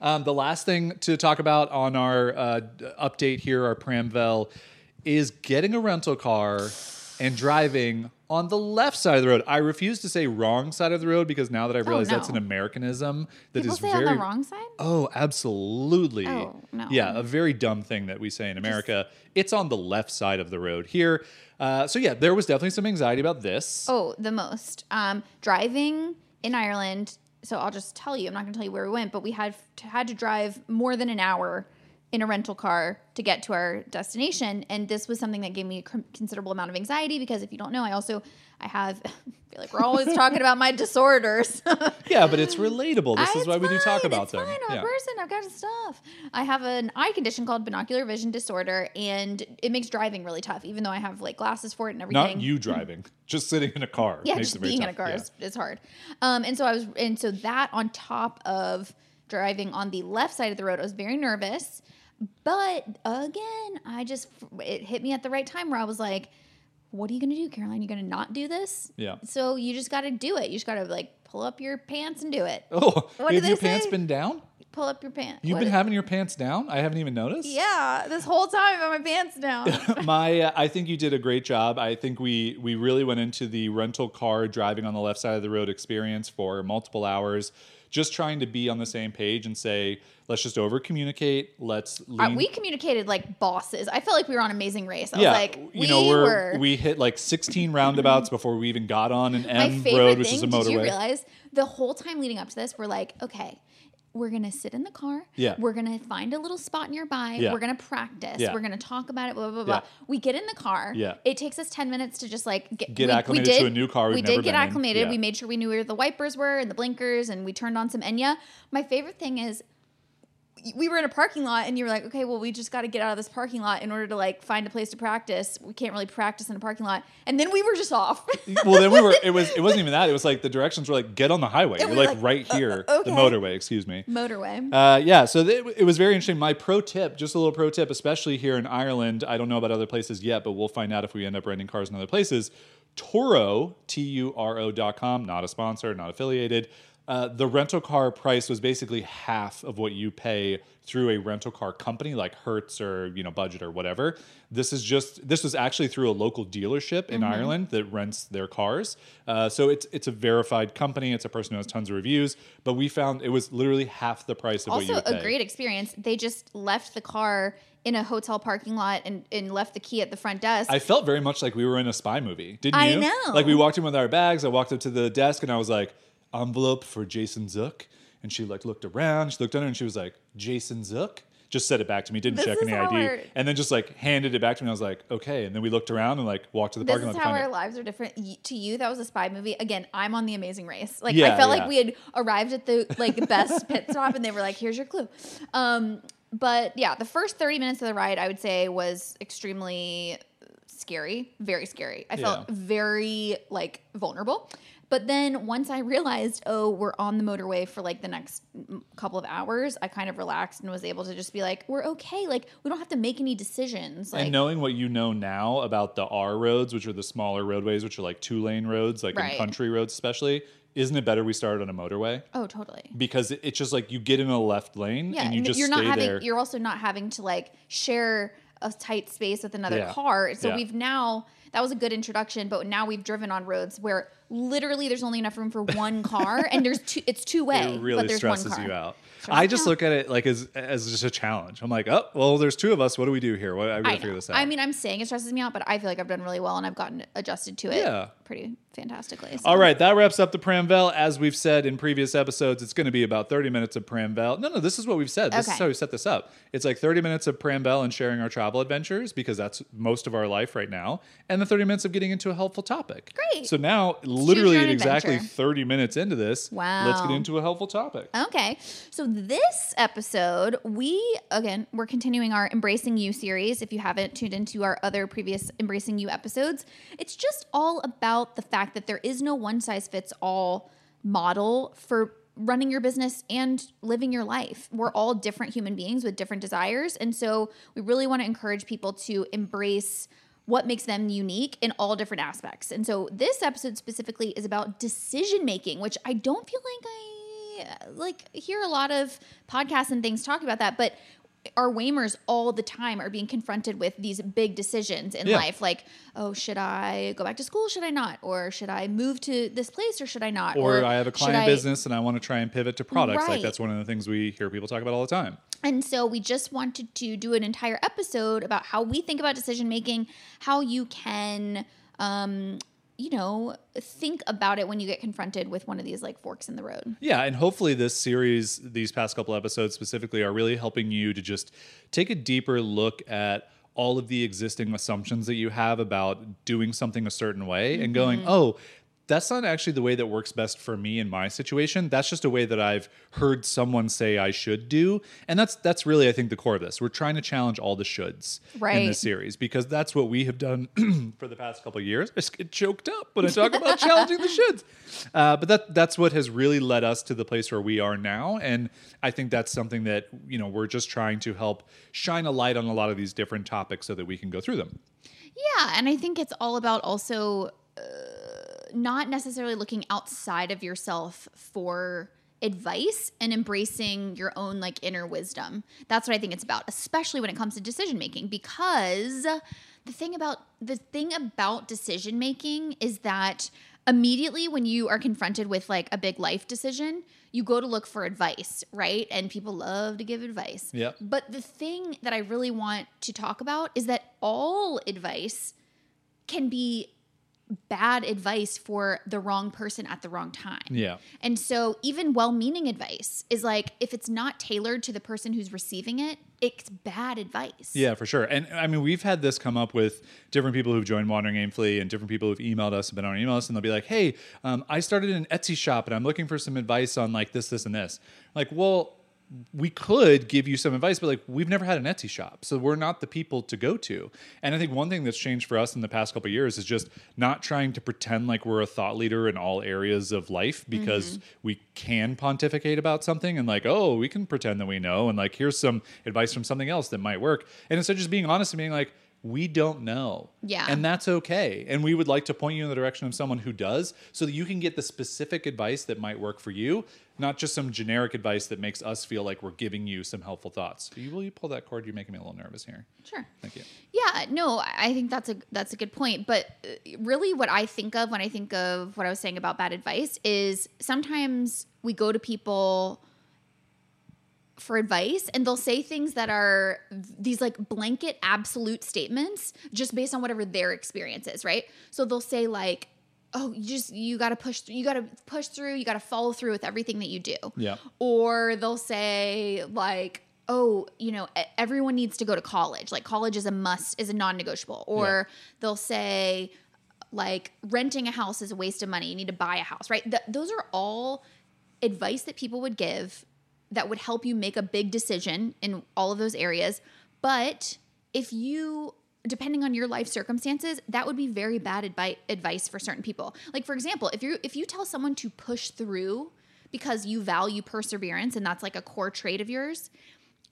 Um, the last thing to talk about on our uh, update here, our Pramvel, is getting a rental car and driving on the left side of the road. I refuse to say wrong side of the road because now that I realize oh, no. that's an Americanism that people is say very on the wrong side? Oh, absolutely. Oh, no. Yeah, a very dumb thing that we say in America. Just... It's on the left side of the road here. Uh, so yeah, there was definitely some anxiety about this. Oh, the most. Um, driving in Ireland. So I'll just tell you, I'm not going to tell you where we went, but we had to, had to drive more than an hour in a rental car to get to our destination. And this was something that gave me a considerable amount of anxiety because if you don't know, I also, I have, I feel like we're always talking about my disorders. Yeah, but it's relatable. This I, is why fine. we do talk about it's them. Fine. I'm yeah. a person. I've got stuff. I have an eye condition called binocular vision disorder and it makes driving really tough, even though I have like glasses for it and everything. Not you driving, just sitting in a car. Yeah, makes just it being tough. in a car yeah. is, is hard. Um, and so I was, and so that on top of driving on the left side of the road, I was very nervous. But again, I just, it hit me at the right time where I was like, what are you going to do, Caroline? You're going to not do this? Yeah. So you just got to do it. You just got to like pull up your pants and do it. Oh, what have your say? pants been down? Pull up your pants. You've what been having it? your pants down? I haven't even noticed. Yeah, this whole time I've had my pants down. My, uh, I think you did a great job. I think we we really went into the rental car driving on the left side of the road experience for multiple hours. Just trying to be on the same page and say, let's just over communicate. Let's lean. Uh, we communicated like bosses. I felt like we were on Amazing Race. I yeah, was like, you we know, we're, were. We hit like sixteen roundabouts before we even got on an M road, which thing, is a motorway. Did you realize the whole time leading up to this, we're like, okay, we're going to sit in the car. Yeah. We're going to find a little spot nearby. Yeah. We're going to practice. Yeah. We're going to talk about it. Blah, blah, blah, yeah. blah. We get in the car. Yeah. It takes us ten minutes to just like get, get we, acclimated we did, to a new car. We've we never did get been acclimated. Yeah. We made sure we knew where the wipers were and the blinkers and we turned on some Enya. My favorite thing is we were in a parking lot and you were like, okay, well, we just got to get out of this parking lot in order to like find a place to practice. We can't really practice in a parking lot. And then we were just off. Well, then we were, it was, it wasn't even that. It was like the directions were like, get on the highway. You're we like, like right uh, here, okay. the motorway, excuse me. Motorway. Uh, yeah. So th- it was very interesting. My pro tip, just a little pro tip, especially here in Ireland. I don't know about other places yet, but we'll find out if we end up renting cars in other places. Turo, T U R O dot com, not a sponsor, not affiliated. uh, the rental car price was basically half of what you pay through a rental car company like Hertz or, you know, Budget or whatever. This is just, this was actually through a local dealership in mm-hmm. Ireland that rents their cars. Uh, so it's it's a verified company. It's a person who has tons of reviews. But we found it was literally half the price of also what you would pay. Also a great experience. They just left the car in a hotel parking lot and, and left the key at the front desk. I felt very much like we were in a spy movie, didn't you? I know. Like we walked in with our bags. I walked up to the desk and I was like, envelope for Jason Zook. And she like looked around. She looked under and she was like, Jason Zook? Just said it back to me. Didn't this check any I D. We're... And then just like handed it back to me. I was like, okay. And then we looked around and like walked to the this parking lot. This is how our it. lives are different. To you, that was a spy movie. Again, I'm on The Amazing Race. Like yeah, I felt yeah. like we had arrived at the like best pit stop and they were like, here's your clue. Um, But yeah, the first thirty minutes of the ride, I would say, was extremely scary, very scary. I yeah. felt very like vulnerable. But then once I realized, oh, we're on the motorway for like the next couple of hours, I kind of relaxed and was able to just be like, we're okay. Like we don't have to make any decisions. Like, and knowing what you know now about the R roads, which are the smaller roadways, which are like two lane roads, like right. in country roads especially. Isn't it better we started on a motorway? Oh, totally. Because it's just like you get in a left lane yeah, and you and just you're not stay having, there. You're also not having to like share a tight space with another yeah. car. So yeah. we've now, that was a good introduction, but now we've driven on roads where literally there's only enough room for one car and there's two, it's two way. It really but there's stresses one car. you out. Sure. I just look at it like as as just a challenge. I'm like, oh, well, there's two of us. What do we do here? What, I gotta figure this out. I mean, I'm saying it stresses me out, but I feel like I've done really well and I've gotten adjusted to it yeah. pretty fantastically. So. All right, that wraps up the Pramvel. As we've said in previous episodes, it's going to be about thirty minutes of Pramvel. No, no, this is what we've said. This okay. is how we set this up. It's like thirty minutes of Pramvel and sharing our travel adventures because that's most of our life right now, and the thirty minutes of getting into a helpful topic. Great. So now, let's literally exactly adventure. thirty minutes into this, wow. let's get into a helpful topic. Okay. So this episode, we, again, we're continuing our Embracing You series. If you haven't tuned into our other previous Embracing You episodes, it's just all about the fact that there is no one-size-fits-all model for running your business and living your life. We're all different human beings with different desires. And so we really want to encourage people to embrace what makes them unique in all different aspects. And so this episode specifically is about decision-making, which I don't feel like I... like hear a lot of podcasts and things talk about that, but our Whamers all the time are being confronted with these big decisions in yeah. life. Like, oh, should I go back to school? Should I not? Or should I move to this place or should I not? Or, or I have a client I... business and I want to try and pivot to products. Right. Like that's one of the things we hear people talk about all the time. And so we just wanted to do an entire episode about how we think about decision-making, how you can, um, you know, think about it when you get confronted with one of these like forks in the road. Yeah. And hopefully this series, these past couple episodes specifically, are really helping you to just take a deeper look at all of the existing assumptions that you have about doing something a certain way mm-hmm. and going, oh, that's not actually the way that works best for me in my situation. That's just a way that I've heard someone say I should do. And that's that's really, I think, the core of this. We're trying to challenge all the shoulds right. in this series because that's what we have done for the past couple of years. I just get choked up when I talk about challenging the shoulds. Uh, but that that's what has really led us to the place where we are now. And I think that's something that, you know, we're just trying to help shine a light on a lot of these different topics so that we can go through them. Yeah, and I think it's all about also... Uh, not necessarily looking outside of yourself for advice and embracing your own like inner wisdom. That's what I think it's about, especially when it comes to decision making, because the thing about the thing about decision making is that immediately when you are confronted with like a big life decision, you go to look for advice, right? And people love to give advice. Yeah. But the thing that I really want to talk about is that all advice can be bad advice for the wrong person at the wrong time. Yeah. And so even well-meaning advice is like, if it's not tailored to the person who's receiving it, it's bad advice. Yeah, for sure. And I mean, we've had this come up with different people who've joined Wandering Aimfully and different people who've emailed us and been on our email list, and they'll be like, hey, um, I started an Etsy shop and I'm looking for some advice on like this, this, and this. Like, well, we could give you some advice, but like we've never had an Etsy shop, so we're not the people to go to. And I think one thing that's changed for us in the past couple of years is just not trying to pretend like we're a thought leader in all areas of life, because mm-hmm. we can pontificate about something and like, oh, we can pretend that we know. And like, here's some advice from something else that might work. And instead of just being honest and being like, we don't know. Yeah. And that's okay. And we would like to point you in the direction of someone who does, so that you can get the specific advice that might work for you, not just some generic advice that makes us feel like we're giving you some helpful thoughts. Will you, will you pull that cord? You're making me a little nervous here. Sure. Thank you. Yeah, no, I think that's a, that's a good point. But really what I think of when I think of what I was saying about bad advice is sometimes we go to people for advice and they'll say things that are these like blanket absolute statements just based on whatever their experience is, right? So they'll say like, oh, you just, you got to push, you got to push through, you got to follow through with everything that you do. Yeah. Or they'll say like, oh, you know, everyone needs to go to college. Like college is a must, is a non-negotiable. Or yeah. they'll say like renting a house is a waste of money. You need to buy a house, right? Th- those are all advice that people would give that would help you make a big decision in all of those areas. But if you, depending on your life circumstances, that would be very bad advi- advice for certain people. Like for example, if you if you tell someone to push through because you value perseverance and that's like a core trait of yours,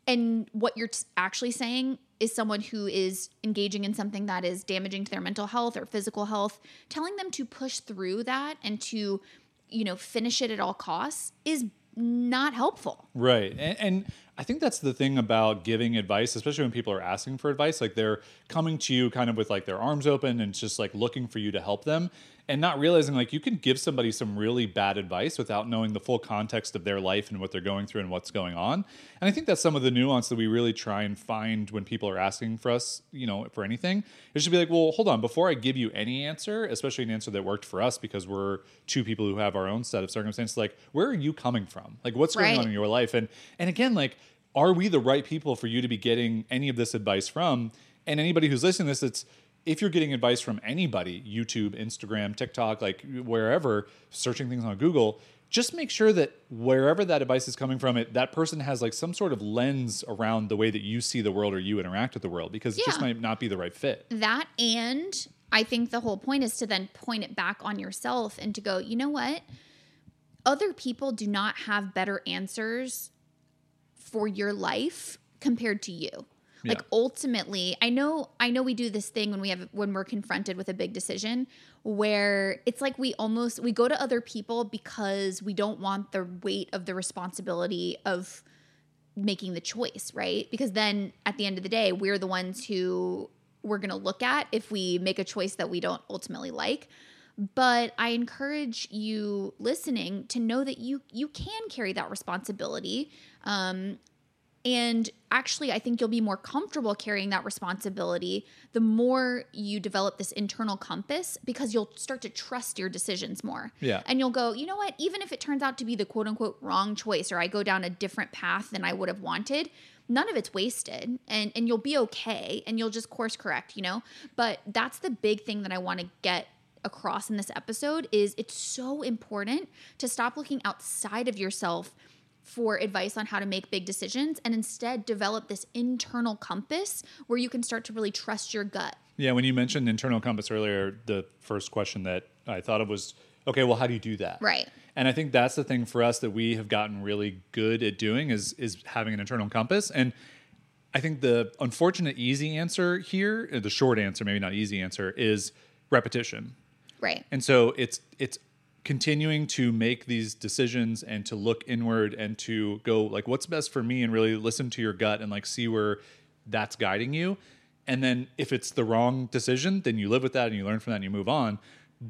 and what you're t- actually saying is someone who is engaging in something that is damaging to their mental health or physical health, telling them to push through that and to, you know, finish it at all costs is not helpful. Right. And, and I think that's the thing about giving advice, especially when people are asking for advice, like they're coming to you kind of with like their arms open and just like looking for you to help them and not realizing like you can give somebody some really bad advice without knowing the full context of their life and what they're going through and what's going on. And I think that's some of the nuance that we really try and find when people are asking for us, you know, for anything. It should be like, well, hold on, before I give you any answer, especially an answer that worked for us because we're two people who have our own set of circumstances, like where are you coming from? Like what's going right. on in your life? And and again, like, are we the right people for you to be getting any of this advice from? And anybody who's listening to this, it's, if you're getting advice from anybody, YouTube, Instagram, TikTok, like wherever, searching things on Google, just make sure that wherever that advice is coming from, it that person has like some sort of lens around the way that you see the world or you interact with the world, because yeah. it just might not be the right fit. That, and I think the whole point is to then point it back on yourself and to go, you know what? Other people do not have better answers for your life compared to you. Yeah. Like ultimately, I know, I know we do this thing when we have, when we're confronted with a big decision where it's like, we almost, we go to other people because we don't want the weight of the responsibility of making the choice. Right. Because then at the end of the day, we're the ones who we're going to look at if we make a choice that we don't ultimately like. But I encourage you listening to know that you, you can carry that responsibility. Um, And actually, I think you'll be more comfortable carrying that responsibility the more you develop this internal compass, because you'll start to trust your decisions more. Yeah. And you'll go, you know what, even if it turns out to be the quote unquote wrong choice, or I go down a different path than I would have wanted, none of it's wasted, and, and you'll be okay, and you'll just course correct, you know? But that's the big thing that I want to get across in this episode is it's so important to stop looking outside of yourself for advice on how to make big decisions, and instead develop this internal compass where you can start to really trust your gut. Yeah, when you mentioned internal compass earlier, the first question that I thought of was, okay, well, how do you do that? Right. And I think that's the thing for us that we have gotten really good at doing is is having an internal compass. And I think the unfortunate easy answer here, the short answer, maybe not easy answer, is repetition. Right. And so it's it's continuing to make these decisions and to look inward and to go like, what's best for me, and really listen to your gut and like see where that's guiding you. And then if it's the wrong decision, then you live with that and you learn from that and you move on.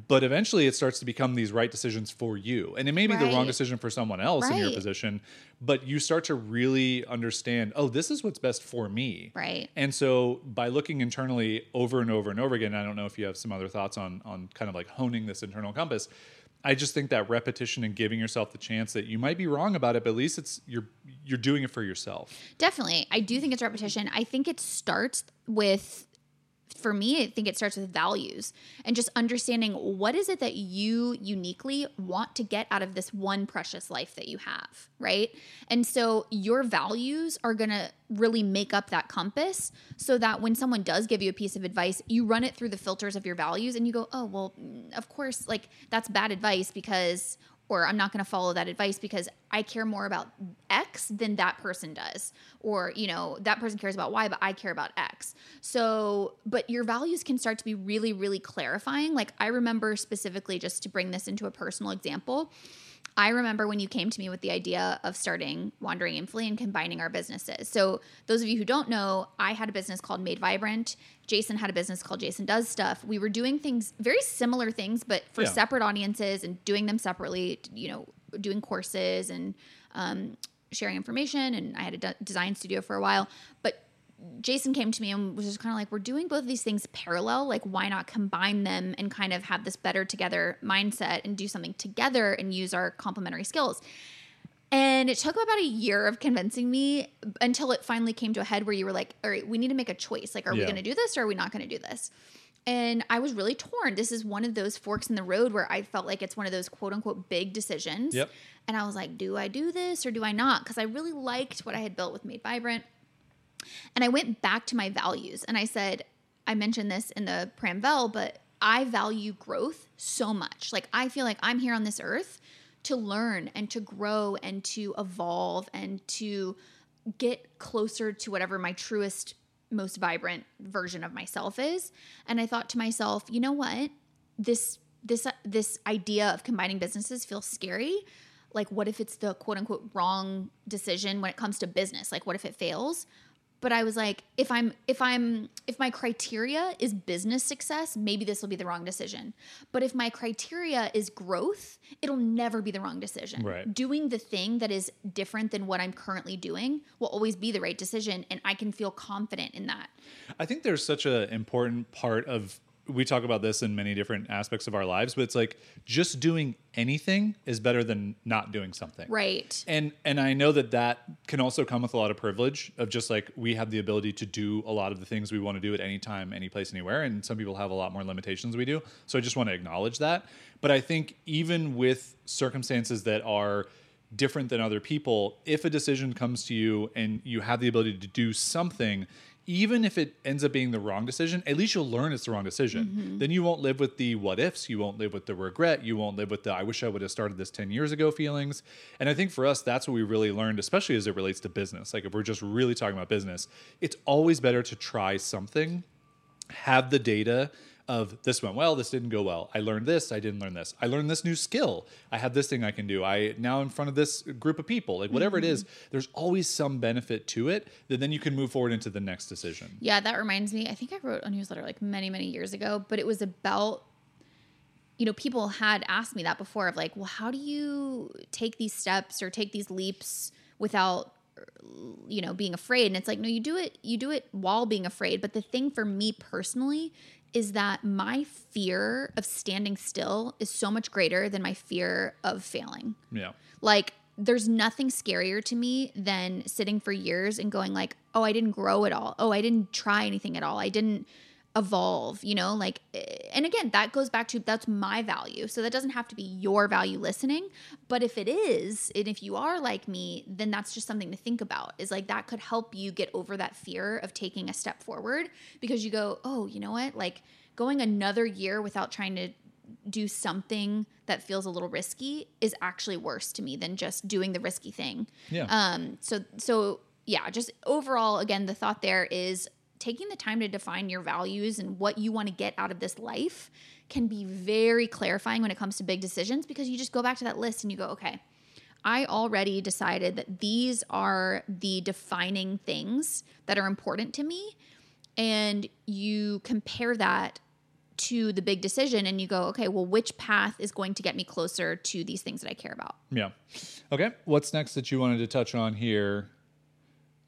But eventually it starts to become these right decisions for you. And it may be right. the wrong decision for someone else right. in your position, but you start to really understand, oh, this is what's best for me. Right. And so by looking internally over and over and over again, I don't know if you have some other thoughts on on kind of like honing this internal compass. I just think that repetition and giving yourself the chance that you might be wrong about it, but at least it's you're you're doing it for yourself. Definitely. I do think it's repetition. I think it starts with, for me, I think it starts with values and just understanding what is it that you uniquely want to get out of this one precious life that you have, right? And so your values are going to really make up that compass, so that when someone does give you a piece of advice, you run it through the filters of your values and you go, oh, well, of course, like that's bad advice because or I'm not going to follow that advice because I care more about X than that person does. Or, you know, that person cares about Y, but I care about X. So, but your values can start to be really, really clarifying. Like I remember specifically, just to bring this into a personal example, I remember when you came to me with the idea of starting Wandering Aimfully and combining our businesses. So those of you who don't know, I had a business called Made Vibrant. Jason had a business called Jason Does Stuff. We were doing things, very similar things, but for yeah. separate audiences and doing them separately, you know, doing courses and um, sharing information. And I had a de- design studio for a while, but Jason came to me and was just kind of like, we're doing both of these things parallel. Like, why not combine them and kind of have this better together mindset and do something together and use our complementary skills? And it took about a year of convincing me until it finally came to a head where you were like, all right, we need to make a choice. Like, are yeah. we going to do this or are we not going to do this? And I was really torn. This is one of those forks in the road where I felt like it's one of those quote unquote big decisions. Yep. And I was like, do I do this or do I not? Because I really liked what I had built with Made Vibrant. And I went back to my values and I said, I mentioned this in the Pramvel, but I value growth so much. Like, I feel like I'm here on this earth to learn and to grow and to evolve and to get closer to whatever my truest, most vibrant version of myself is. And I thought to myself, you know what? This, this, uh, this idea of combining businesses feels scary. Like, what if it's the quote unquote wrong decision when it comes to business? Like, what if it fails? But I was like, if I'm, if I'm, if my criteria is business success, maybe this will be the wrong decision. But if my criteria is growth, it'll never be the wrong decision. Right. Doing the thing that is different than what I'm currently doing will always be the right decision. And I can feel confident in that. I think there's such an important part of, we talk about this in many different aspects of our lives, but it's like just doing anything is better than not doing something. Right. And, and I know that that can also come with a lot of privilege of just like, we have the ability to do a lot of the things we want to do at any time, any place, anywhere. And some people have a lot more limitations than we do. So I just want to acknowledge that. But I think even with circumstances that are different than other people, if a decision comes to you and you have the ability to do something, even if it ends up being the wrong decision, at least you'll learn it's the wrong decision. Mm-hmm. Then you won't live with the what ifs. You won't live with the regret. You won't live with the, I wish I would have started this ten years ago feelings. And I think for us, that's what we really learned, especially as it relates to business. Like if we're just really talking about business, it's always better to try something, have the data of this went well, this didn't go well. I learned this, I didn't learn this. I learned this new skill. I have this thing I can do. I now in front of this group of people, like whatever mm-hmm. it is, there's always some benefit to it that then you can move forward into the next decision. Yeah, that reminds me. I think I wrote a newsletter like many, many years ago, but it was about, you know, people had asked me that before of like, well, how do you take these steps or take these leaps without, you know, being afraid? And it's like, no, you do it, you do it while being afraid. But the thing for me personally is that my fear of standing still is so much greater than my fear of failing. Yeah. Like there's nothing scarier to me than sitting for years and going like, oh, I didn't grow at all. Oh, I didn't try anything at all. I didn't evolve, you know, like, and again, that goes back to, that's my value. So that doesn't have to be your value listening, but if it is, and if you are like me, then that's just something to think about, is like, that could help you get over that fear of taking a step forward because you go, oh, you know what? Like going another year without trying to do something that feels a little risky is actually worse to me than just doing the risky thing. Yeah. Um, so, so yeah, just overall, again, the thought there is, taking the time to define your values and what you want to get out of this life can be very clarifying when it comes to big decisions, because you just go back to that list and you go, okay, I already decided that these are the defining things that are important to me. And you compare that to the big decision and you go, okay, well, which path is going to get me closer to these things that I care about? Yeah. Okay. What's next that you wanted to touch on here?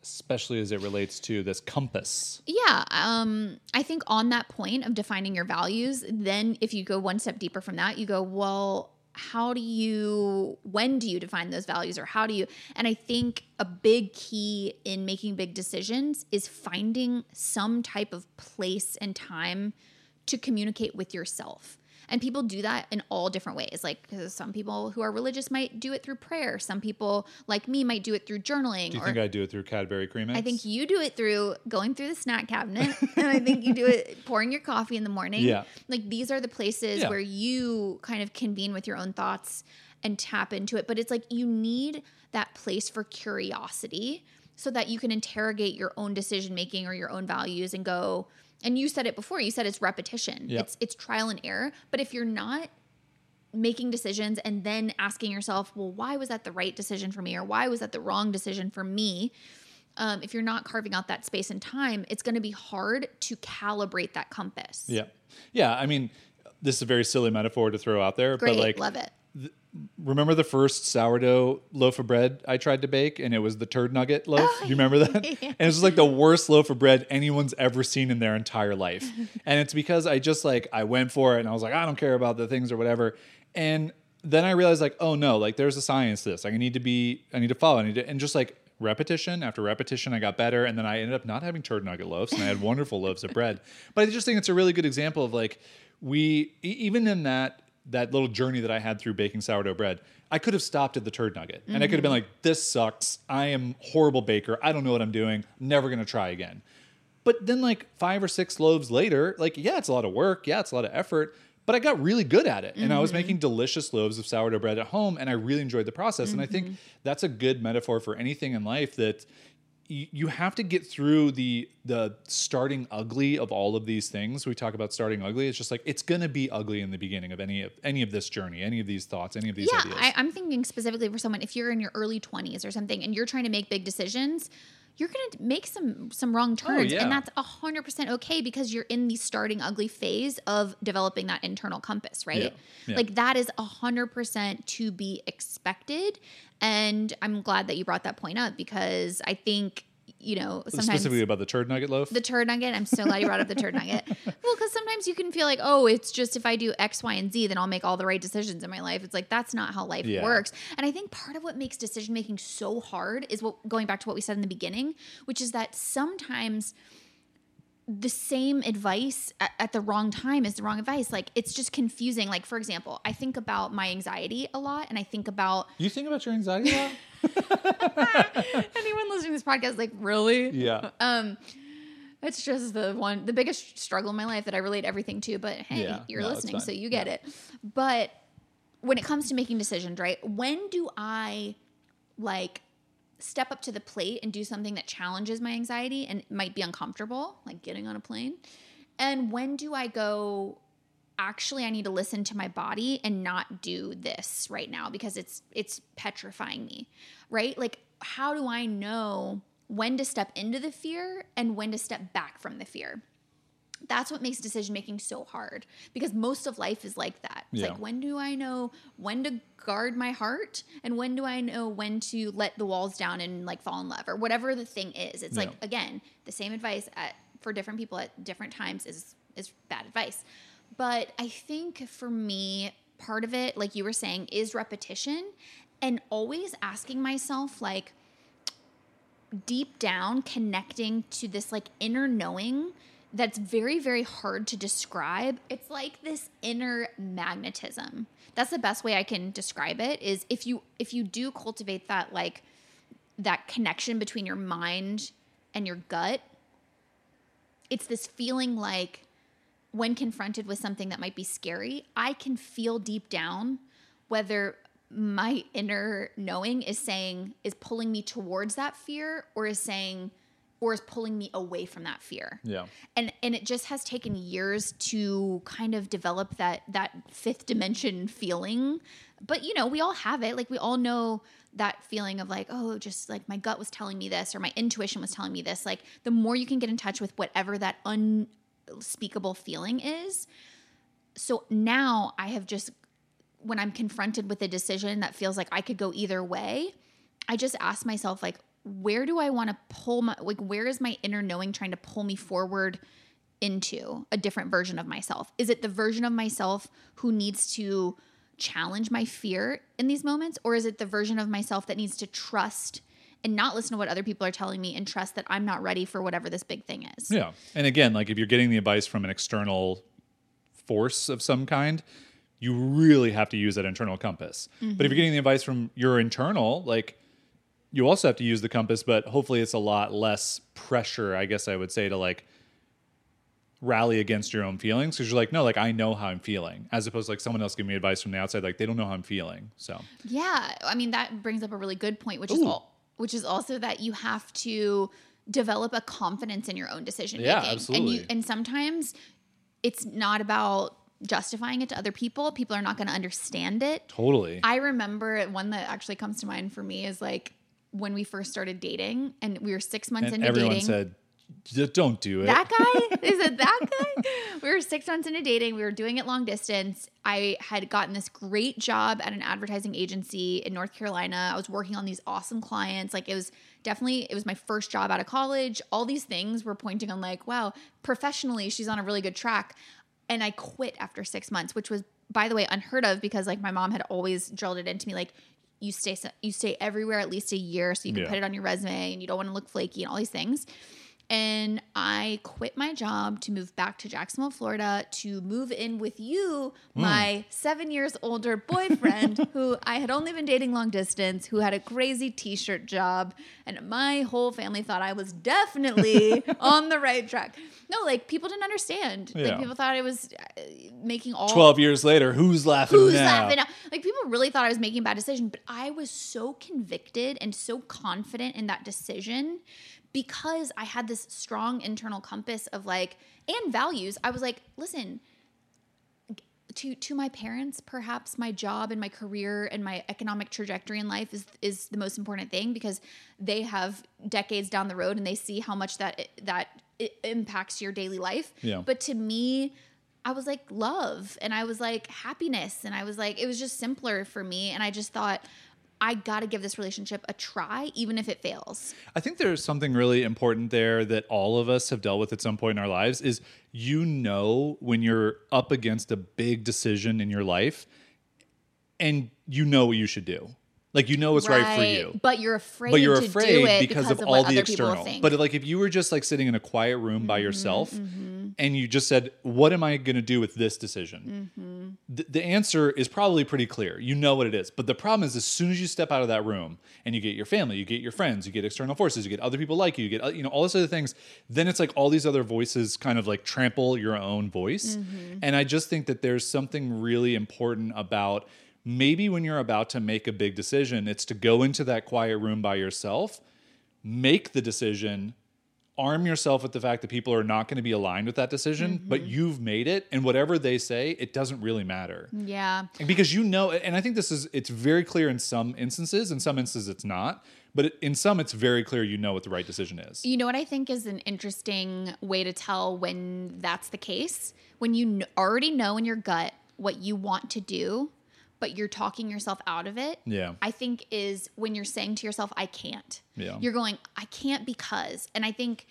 Especially as it relates to this compass. Yeah. Um, I think on that point of defining your values, then if you go one step deeper from that, you go, well, how do you, when do you define those values or how do you, and I think a big key in making big decisions is finding some type of place and time to communicate with yourself. And people do that in all different ways. Like some people who are religious might do it through prayer. Some people like me might do it through journaling. Do you or, think I do it through Cadbury cream mix? I think you do it through going through the snack cabinet. And I think you do it pouring your coffee in the morning. Yeah. Like these are the places yeah. where you kind of convene with your own thoughts. and tap into it. But it's like you need that place for curiosity so that you can interrogate your own decision-making or your own values and go – and you said it before. You said it's repetition. Yep. It's it's trial and error. But if you're not making decisions and then asking yourself, well, why was that the right decision for me, or why was that the wrong decision for me? Um, if you're not carving out that space and time, it's going to be hard to calibrate that compass. Yeah. Yeah. I mean, this is a very silly metaphor to throw out there. Great. But like, love it. Th- remember the first sourdough loaf of bread I tried to bake, and it was the turd nugget loaf? Oh, do you remember that? Yeah. And it was just like the worst loaf of bread anyone's ever seen in their entire life. And it's because I just like, I went for it and I was like, I don't care about the things or whatever. And then I realized like, oh no, like there's a science to this. Like I need to be, I need to follow. I need to, and just like repetition after repetition, I got better. And then I ended up not having turd nugget loaves, and I had wonderful loaves of bread. But I just think it's a really good example of like, we, even in that, that little journey that I had through baking sourdough bread, I could have stopped at the turd nugget, mm-hmm. and I could have been like, this sucks. I am a horrible baker. I don't know what I'm doing. I'm never going to try again. But then like five or six loaves later, like, yeah, it's a lot of work. Yeah, it's a lot of effort, but I got really good at it. Mm-hmm. And I was making delicious loaves of sourdough bread at home, and I really enjoyed the process. Mm-hmm. And I think that's a good metaphor for anything in life, that you have to get through the the starting ugly of all of these things. We talk about starting ugly. It's just like, it's going to be ugly in the beginning of any of any of this journey, any of these thoughts, any of these yeah, ideas. Yeah, I'm thinking specifically for someone, if you're in your early twenties or something, and you're trying to make big decisions, you're going to make some some wrong turns. Oh, yeah. And that's one hundred percent okay, because you're in the starting ugly phase of developing that internal compass, right? Yeah. Yeah. Like that is one hundred percent to be expected. And I'm glad that you brought that point up, because I think, you know, sometimes specifically about the turd nugget loaf, the turd nugget. I'm so glad you brought up the turd nugget. Well, because sometimes you can feel like, oh, it's just if I do X, Y, and Z, then I'll make all the right decisions in my life. It's like, that's not how life yeah. works. And I think part of what makes decision making so hard is what going back to what we said in the beginning, which is that sometimes the same advice at, at the wrong time is the wrong advice. Like it's just confusing. Like for example, I think about my anxiety a lot, and I think about you think about your anxiety a lot. Anyone listening to this podcast, like, really? Yeah. Um, it's just the one, the biggest struggle in my life that I relate everything to, but hey, yeah. you're no, listening, so you get yeah. it. But when it comes to making decisions, right? When do I like step up to the plate and do something that challenges my anxiety and might be uncomfortable, like getting on a plane? And when do I go, actually, I need to listen to my body and not do this right now because it's it's petrifying me, right? Like, how do I know when to step into the fear and when to step back from the fear? That's what makes decision-making so hard, because most of life is like that. It's yeah. like, when do I know when to guard my heart and when do I know when to let the walls down and, like, fall in love or whatever the thing is? It's yeah. like, again, the same advice at, for different people at different times is is bad advice. But I think for me, part of it, like you were saying, is repetition and always asking myself, like, deep down, connecting to this, like, inner knowing that's very, very hard to describe. It's like this inner magnetism. That's the best way I can describe it, is if you if you do cultivate that, like, that connection between your mind and your gut, it's this feeling like, when confronted with something that might be scary, I can feel deep down whether my inner knowing is saying, is pulling me towards that fear, or is saying, or is pulling me away from that fear. Yeah. And and it just has taken years to kind of develop that that fifth dimension feeling. But, you know, we all have it. Like, we all know that feeling of like, oh, just like my gut was telling me this, or my intuition was telling me this. Like, the more you can get in touch with whatever that un speakable feeling is. So now I have just, when I'm confronted with a decision that feels like I could go either way, I just ask myself, like, where do I want to pull my, like, where is my inner knowing trying to pull me forward into a different version of myself? Is it the version of myself who needs to challenge my fear in these moments? Or is it the version of myself that needs to trust and not listen to what other people are telling me and trust that I'm not ready for whatever this big thing is? Yeah. And again, like, if you're getting the advice from an external force of some kind, you really have to use that internal compass. Mm-hmm. But if you're getting the advice from your internal, like, you also have to use the compass, but hopefully it's a lot less pressure, I guess I would say, to like rally against your own feelings, because you're like, no, like I know how I'm feeling, as opposed to like someone else giving me advice from the outside, like they don't know how I'm feeling. So yeah, I mean that brings up a really good point, which Ooh. is all, which is also that you have to develop a confidence in your own decision making. Yeah, absolutely. And, you, and sometimes it's not about justifying it to other people. People are not going to understand it. Totally. I remember one that actually comes to mind for me is like when we first started dating and we were six months and into everyone dating. Everyone said, don't do it. That guy? Is it that guy? We were six months into dating. We were doing it long distance. I had gotten this great job at an advertising agency in North Carolina. I was working on these awesome clients. Like it was definitely, it was my first job out of college. All these things were pointing on like, wow, professionally, she's on a really good track. And I quit after six months, which was, by the way, unheard of, because like my mom had always drilled it into me, like you stay you stay everywhere at least a year so you can yeah. put it on your resume and you don't want to look flaky and all these things. And I quit my job to move back to Jacksonville, Florida, to move in with you, mm. my seven years older boyfriend, who I had only been dating long distance, who had a crazy t-shirt job. And my whole family thought I was definitely on the right track. No, like people didn't understand. Yeah. Like people thought I was making all... twelve years later, who's laughing who's now? Who's laughing now? Like people really thought I was making a bad decision, but I was so convicted and so confident in that decision, because I had this strong internal compass of like, and values. I was like, listen, to to my parents, perhaps my job and my career and my economic trajectory in life is is the most important thing, because they have decades down the road and they see how much that that it impacts your daily life. Yeah. But to me, I was like love, and I was like happiness, and I was like, it was just simpler for me. And I just thought, I got to give this relationship a try, even if it fails. I think there's something really important there that all of us have dealt with at some point in our lives, is you know when you're up against a big decision in your life and you know what you should do. Like you know what's right, right for you. But you're afraid But you're afraid to do it because, because of, of all the external. But like if you were just like sitting in a quiet room mm-hmm, by yourself mm-hmm. and you just said, what am I going to do with this decision? Mm-hmm. The, the answer is probably pretty clear. You know what it is. But the problem is, as soon as you step out of that room and you get your family, you get your friends, you get external forces, you get other people like you, you get, you know, all these other things, then it's like all these other voices kind of like trample your own voice. Mm-hmm. And I just think that there's something really important about, maybe when you're about to make a big decision, it's to go into that quiet room by yourself, make the decision, arm yourself with the fact that people are not going to be aligned with that decision, mm-hmm. but you've made it, and whatever they say, it doesn't really matter. Yeah. Because you know, and I think this is, it's very clear in some instances, in some instances it's not, but in some it's very clear you know what the right decision is. You know what I think is an interesting way to tell when that's the case? When you already know in your gut what you want to do, but you're talking yourself out of it, yeah. I think is when you're saying to yourself, I can't. Yeah. You're going, I can't because. And I think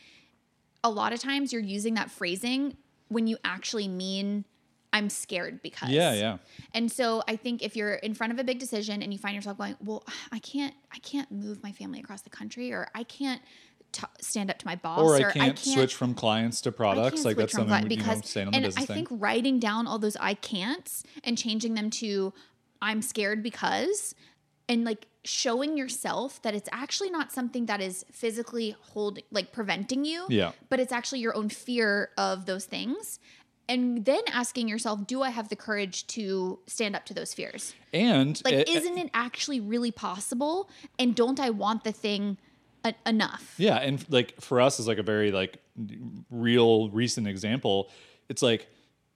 a lot of times you're using that phrasing when you actually mean, I'm scared because. Yeah, yeah. And so I think if you're in front of a big decision and you find yourself going, well, I can't I can't move my family across the country, or I can't T- stand up to my boss, or I can't, or I can't switch from clients to products. Like that's something we, because, you know, saying on the business thing. And I think writing down all those I can'ts and changing them to I'm scared because, and like showing yourself that it's actually not something that is physically holding, like preventing you, yeah. but it's actually your own fear of those things. And then asking yourself, do I have the courage to stand up to those fears? And like, it, isn't it actually really possible? And don't I want the thing enough? Yeah. And like for us, is like a very like real recent example. It's like,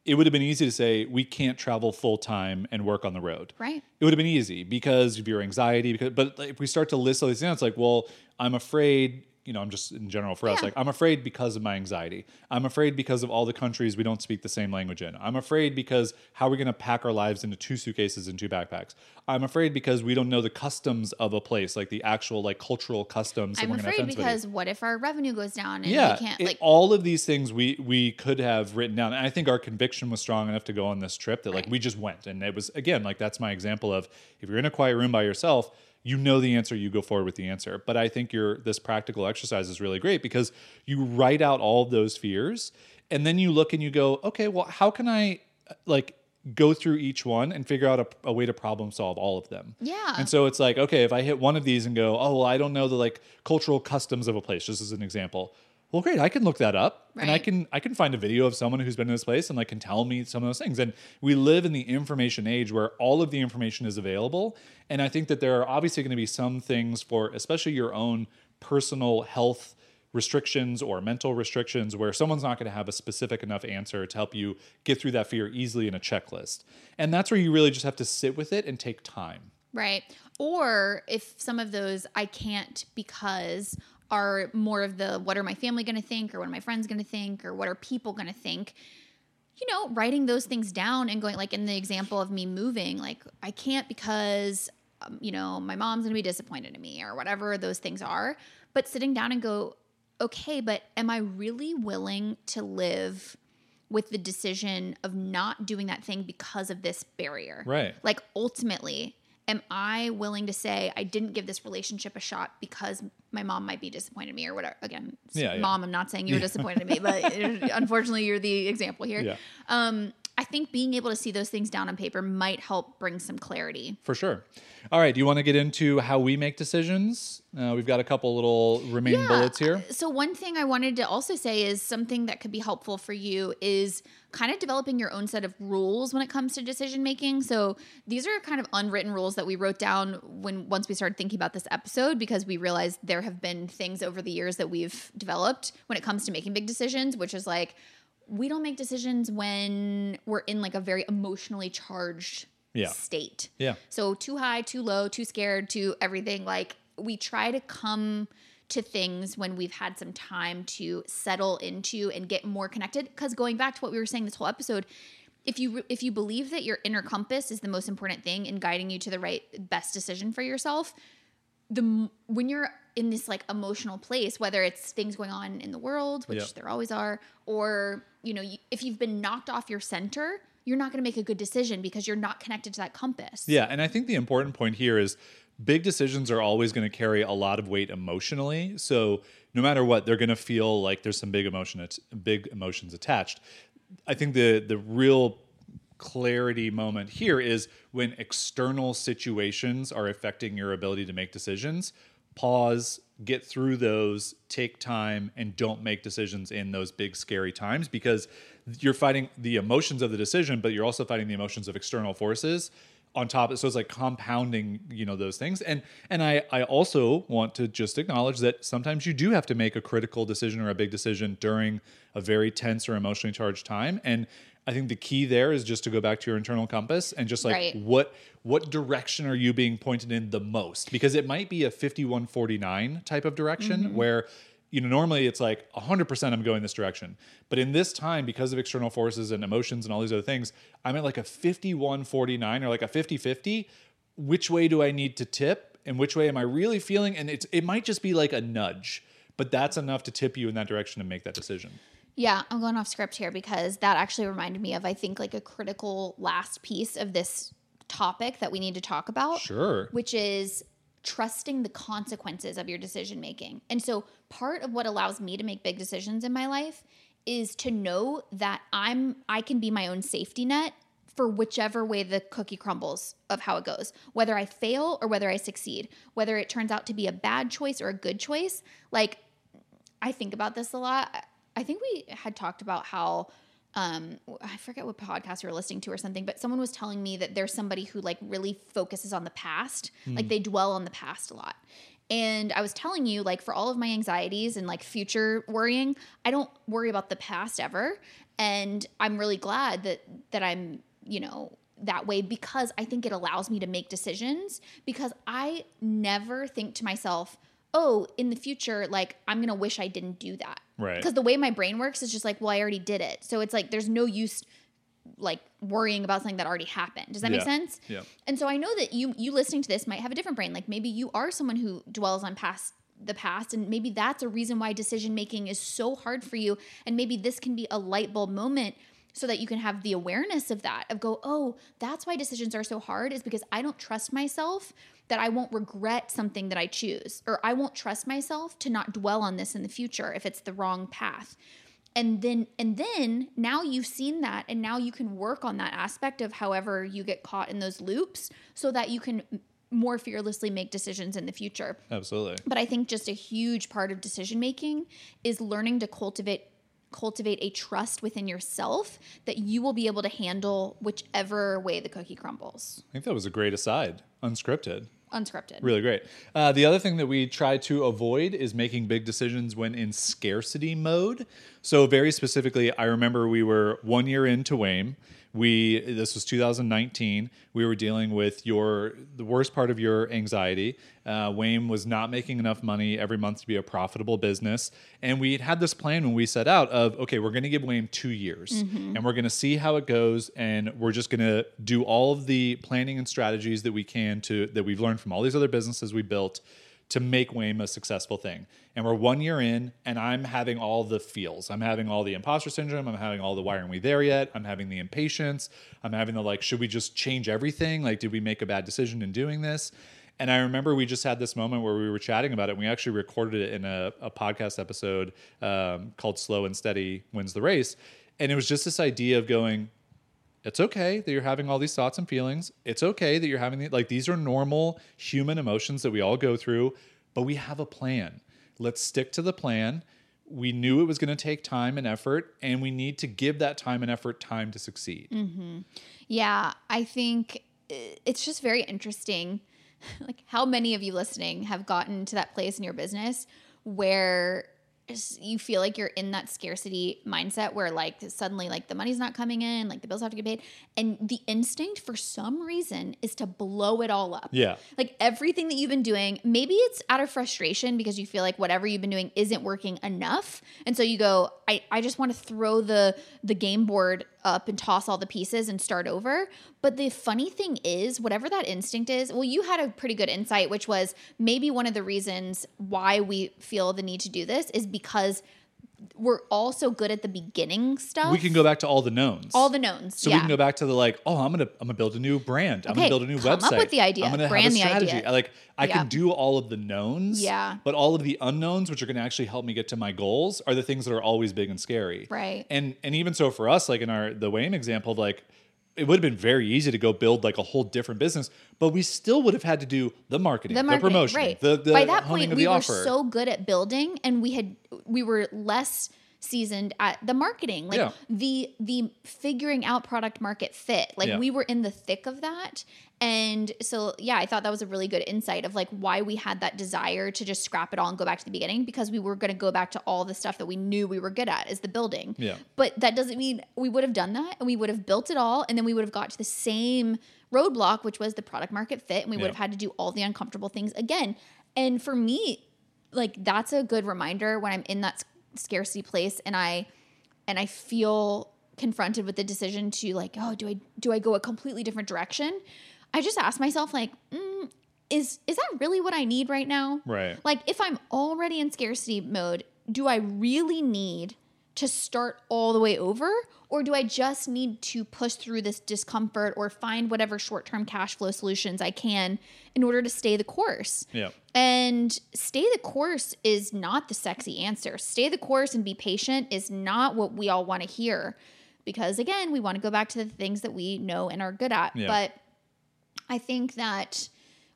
it would have been easy to say, we can't travel full time and work on the road. Right. It would have been easy because of your anxiety. Because, but if we start to list all these things, it's like, well, I'm afraid, you know, I'm just in general for yeah. us, like I'm afraid because of my anxiety. I'm afraid because of all the countries we don't speak the same language in. I'm afraid because how are we going to pack our lives into two suitcases and two backpacks? I'm afraid because we don't know the customs of a place, like the actual like cultural customs. I'm afraid because what if our revenue goes down and yeah, we can't it, like all of these things we, we could have written down. And I think our conviction was strong enough to go on this trip that right. like we just went. And it was, again, like that's my example of if you're in a quiet room by yourself, you know the answer, you go forward with the answer. But I think your this practical exercise is really great because you write out all of those fears and then you look and you go, okay, well, how can I like go through each one and figure out a, a way to problem solve all of them? Yeah. And so it's like, okay, if I hit one of these and go, oh, well, I don't know the like cultural customs of a place, just as an example. well, great, I can look that up. Right. And I can I can find a video of someone who's been in this place and like can tell me some of those things. And we live in the information age where all of the information is available. And I think that there are obviously going to be some things for especially your own personal health restrictions or mental restrictions where someone's not going to have a specific enough answer to help you get through that fear easily in a checklist. And that's where you really just have to sit with it and take time. Right. Or if some of those I can't because are more of the what are my family going to think or what are my friends going to think or what are people going to think, you know, writing those things down and going like in the example of me moving, like I can't because, um, you know, my mom's going to be disappointed in me or whatever those things are. But sitting down and go, okay, but am I really willing to live with the decision of not doing that thing because of this barrier? Right. Like ultimately, am I willing to say I didn't give this relationship a shot because my mom might be disappointed in me or whatever? Again, yeah, mom, yeah. I'm not saying you were disappointed in me, but unfortunately you're the example here. Yeah. Um, I think being able to see those things down on paper might help bring some clarity. For sure. All right. Do you want to get into how we make decisions? Uh, we've got a couple little remaining yeah. bullets here. So one thing I wanted to also say is something that could be helpful for you is kind of developing your own set of rules when it comes to decision making. So these are kind of unwritten rules that we wrote down when once we started thinking about this episode, because we realized there have been things over the years that we've developed when it comes to making big decisions, which is like, we don't make decisions when we're in like a very emotionally charged yeah. state. Yeah. So too high, too low, too scared, too everything. Like we try to come to things when we've had some time to settle into and get more connected. Because going back to what we were saying this whole episode, if you if you believe that your inner compass is the most important thing in guiding you to the right best decision for yourself, the when you're in this like emotional place, whether it's things going on in the world, which yeah. there always are, or you know, you, if you've been knocked off your center, you're not going to make a good decision because you're not connected to that compass. Yeah. And I think the important point here is big decisions are always going to carry a lot of weight emotionally. So no matter what, they're going to feel like there's some big emotion, big emotions attached. I think the, the real clarity moment here is when external situations are affecting your ability to make decisions, pause, get through those, take time, and don't make decisions in those big scary times, because you're fighting the emotions of the decision, but you're also fighting the emotions of external forces on top of it. So it's like compounding, you know, those things. And and I, I also want to just acknowledge that sometimes you do have to make a critical decision or a big decision during a very tense or emotionally charged time. And I think the key there is just to go back to your internal compass and just like right. what what direction are you being pointed in the most? Because it might be a fifty-one forty-nine type of direction mm-hmm. where, you know, normally it's like one hundred percent I'm going this direction. But in this time, because of external forces and emotions and all these other things, I'm at like a fifty-one forty-nine or like a fifty-fifty. Which way do I need to tip? And which way am I really feeling? And it's it might just be like a nudge, but that's enough to tip you in that direction to make that decision. Yeah, I'm going off script here because that actually reminded me of, I think, like a critical last piece of this topic that we need to talk about. Sure. Which is trusting the consequences of your decision making. And so part of what allows me to make big decisions in my life is to know that I'm I can be my own safety net for whichever way the cookie crumbles of how it goes, whether I fail or whether I succeed, whether it turns out to be a bad choice or a good choice. Like, I think about this a lot. I think we had talked about how, um, I forget what podcast we were listening to or something, but someone was telling me that there's somebody who like really focuses on the past. Mm. Like they dwell on the past a lot. And I was telling you, like, for all of my anxieties and like future worrying, I don't worry about the past ever. And I'm really glad that, that I'm, you know, that way, because I think it allows me to make decisions, because I never think to myself, oh, in the future, like, I'm going to wish I didn't do that. Right. Because the way my brain works is just like, well, I already did it. So it's like, there's no use like worrying about something that already happened. Does that yeah. make sense? Yeah. And so I know that you, you listening to this might have a different brain. Like maybe you are someone who dwells on past the past, and maybe that's a reason why decision-making is so hard for you. And maybe this can be a light bulb moment so that you can have the awareness of that, of go, oh, that's why decisions are so hard, is because I don't trust myself that I won't regret something that I choose, or I won't trust myself to not dwell on this in the future if it's the wrong path. And then, and then now you've seen that, and now you can work on that aspect of however you get caught in those loops so that you can more fearlessly make decisions in the future. Absolutely. But I think just a huge part of decision making is learning to cultivate cultivate a trust within yourself that you will be able to handle whichever way the cookie crumbles. I think that was a great aside. Unscripted. Unscripted. Really great. Uh, the other thing that we try to avoid is making big decisions when in scarcity mode. So very specifically, I remember we were one year into W A I M. We, this was two thousand nineteen, we were dealing with your, the worst part of your anxiety. Uh, W A I M was not making enough money every month to be a profitable business. And we had this plan when we set out of, okay, we're going to give W A I M two years mm-hmm. and we're going to see how it goes. And we're just going to do all of the planning and strategies that we can to, that we've learned from all these other businesses we built to make W A I M a successful thing. And we're one year in, and I'm having all the feels. I'm having all the imposter syndrome. I'm having all the why aren't we there yet? I'm having the impatience. I'm having the like, should we just change everything? Like, did we make a bad decision in doing this? And I remember we just had this moment where we were chatting about it. And we actually recorded it in a, a podcast episode um, called Slow and Steady Wins the Race. And it was just this idea of going, it's okay that you're having all these thoughts and feelings. It's okay that you're having the, like, these are normal human emotions that we all go through, but we have a plan. Let's stick to the plan. We knew it was going to take time and effort, and we need to give that time and effort time to succeed. Mm-hmm. Yeah, I think it's just very interesting. Like, how many of you listening have gotten to that place in your business where you feel like you're in that scarcity mindset where, like, suddenly, like, the money's not coming in, like, the bills have to get paid. And the instinct for some reason is to blow it all up. Yeah. Like, everything that you've been doing, maybe it's out of frustration because you feel like whatever you've been doing isn't working enough. And so you go, I, I just want to throw the, the game board up and toss all the pieces and start over. But the funny thing is, whatever that instinct is, well, you had a pretty good insight, which was maybe one of the reasons why we feel the need to do this is because we're all so good at the beginning stuff. We can go back to all the knowns. All the knowns. So yeah. we can go back to the like, oh, I'm gonna I'm gonna build a new brand. Okay, I'm gonna build a new come website. Come up with the idea. I'm gonna brand have a strategy. The idea. I, like I yeah. can do all of the knowns. Yeah. But all of the unknowns, which are gonna actually help me get to my goals, are the things that are always big and scary. Right. And and even so for us, like in our the W A I M example, of like it would have been very easy to go build like a whole different business, but we still would have had to do the marketing, the, marketing, the promotion, right. the, the By that point, we were offer. so good at building and we had, we were less seasoned at the marketing, like yeah. the, the figuring out product market fit. Like yeah. we were in the thick of that. And so, yeah, I thought that was a really good insight of like why we had that desire to just scrap it all and go back to the beginning, because we were going to go back to all the stuff that we knew we were good at is the building. Yeah. But that doesn't mean we would have done that and we would have built it all. And then we would have got to the same roadblock, which was the product market fit. And we yeah. would have had to do all the uncomfortable things again. And for me, like that's a good reminder when I'm in that scarcity place and I, and I feel confronted with the decision to like, oh, do I, do I go a completely different direction? I just ask myself, like, mm, is is that really what I need right now? Right. Like, if I'm already in scarcity mode, do I really need to start all the way over? Or do I just need to push through this discomfort or find whatever short-term cash flow solutions I can in order to stay the course? Yeah. And stay the course is not the sexy answer. Stay the course and be patient is not what we all want to hear. Because, again, we want to go back to the things that we know and are good at. Yeah. But I think that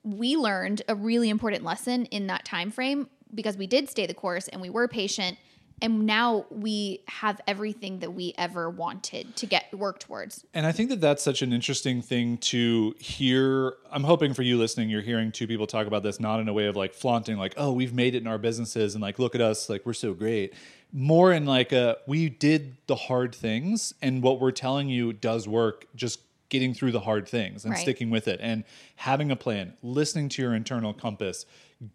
we learned a really important lesson in that time frame because we did stay the course and we were patient, and now we have everything that we ever wanted to get work towards. And I think that that's such an interesting thing to hear. I'm hoping for you listening, you're hearing two people talk about this, not in a way of like flaunting, like, oh, we've made it in our businesses and like, look at us, like we're so great. More in like, a, we did the hard things and what we're telling you does work. Just getting through the hard things and right. sticking with it and having a plan, listening to your internal compass,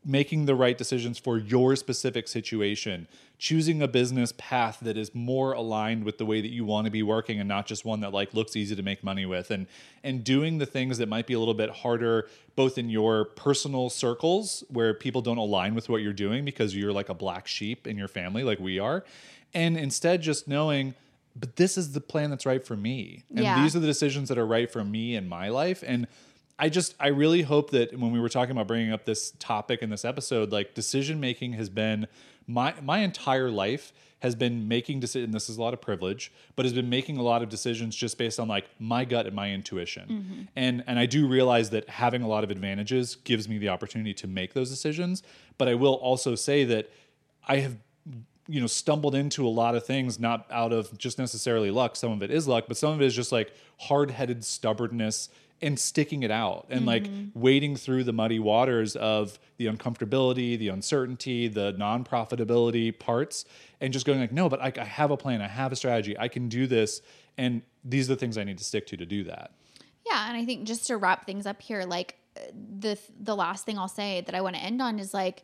making the right decisions for your specific situation, choosing a business path that is more aligned with the way that you want to be working and not just one that like looks easy to make money with, and and doing the things that might be a little bit harder, both in your personal circles where people don't align with what you're doing because you're like a black sheep in your family like we are. And instead just knowing, but this is the plan that's right for me. And yeah. these are the decisions that are right for me in my life. And I just, I really hope that when we were talking about bringing up this topic in this episode, like decision-making has been my, my entire life has been making decisions. This is a lot of privilege, but has been making a lot of decisions just based on like my gut and my intuition. Mm-hmm. And, and I do realize that having a lot of advantages gives me the opportunity to make those decisions. But I will also say that I have, you know, stumbled into a lot of things, not out of just necessarily luck. Some of it is luck, but some of it is just like hard-headed stubbornness and sticking it out and mm-hmm. like wading through the muddy waters of the uncomfortability, the uncertainty, the non-profitability parts, and just going like, no, but I, I have a plan. I have a strategy. I can do this. And these are the things I need to stick to, to do that. Yeah. And I think just to wrap things up here, like the, the last thing I'll say that I want to end on is like,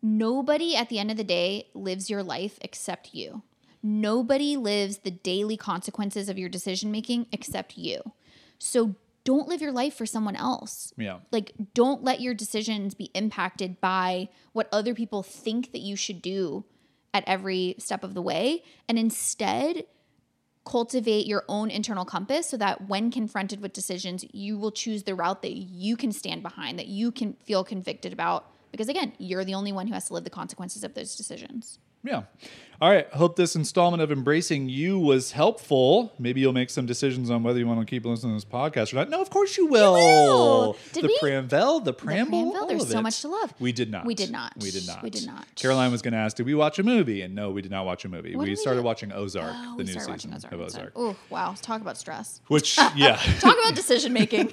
nobody at the end of the day lives your life except you. Nobody lives the daily consequences of your decision-making except you. So don't live your life for someone else. Yeah. Like, don't let your decisions be impacted by what other people think that you should do at every step of the way. And instead, cultivate your own internal compass so that when confronted with decisions, you will choose the route that you can stand behind, that you can feel convicted about. Because again, you're the only one who has to live the consequences of those decisions. Yeah. All right. Hope this installment of Embracing You was helpful. Maybe you'll make some decisions on whether you want to keep listening to this podcast or not. No, of course you will. You will. Did the we? Pramvel, the Pramble, the Pramvel, there's so much to love. We did not. We did not. We did not. We did not. Caroline was going to ask, did we watch a movie? And no, we did not watch a movie. We, we started do? watching Ozark, oh, the new season Ozark of Ozark. Oh, wow. Talk about stress. Which, yeah. Talk about decision making.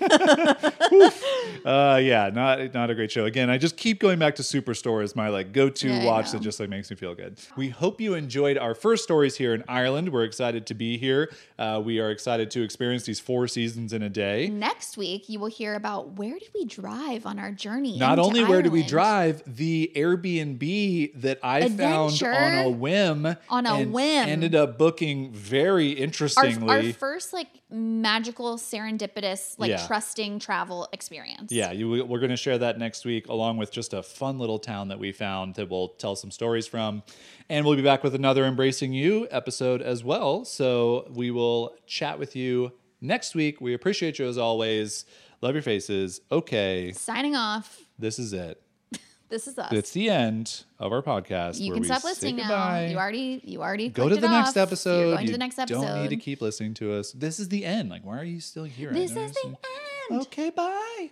uh, yeah, not not a great show. Again, I just keep going back to Superstore as my like go-to yeah, watch that just like makes me feel good. We hope you enjoyed our first stories here in Ireland. We're excited to be here. Uh, we are excited to experience these four seasons in a day. Next week, you will hear about where did we drive on our journey. Not into only Ireland. Where did we drive, the Airbnb that I Adventure found on a whim. On a and whim. Ended up booking very interestingly. Our, our first like magical, serendipitous, like yeah. trusting travel experience. Yeah, you, we're going to share that next week along with just a fun little town that we found that we'll tell some stories from. And we'll be back with another Embracing You episode as well. So we will chat with you next week. We appreciate you as always. Love your faces. Okay. Signing off. This is it. This is us. It's the end of our podcast. You can stop listening now. You already, you already go to the next episode. You're going to the next episode. Don't need to keep listening to us. This is the end. Like, why are you still here? This is the end. Okay, bye.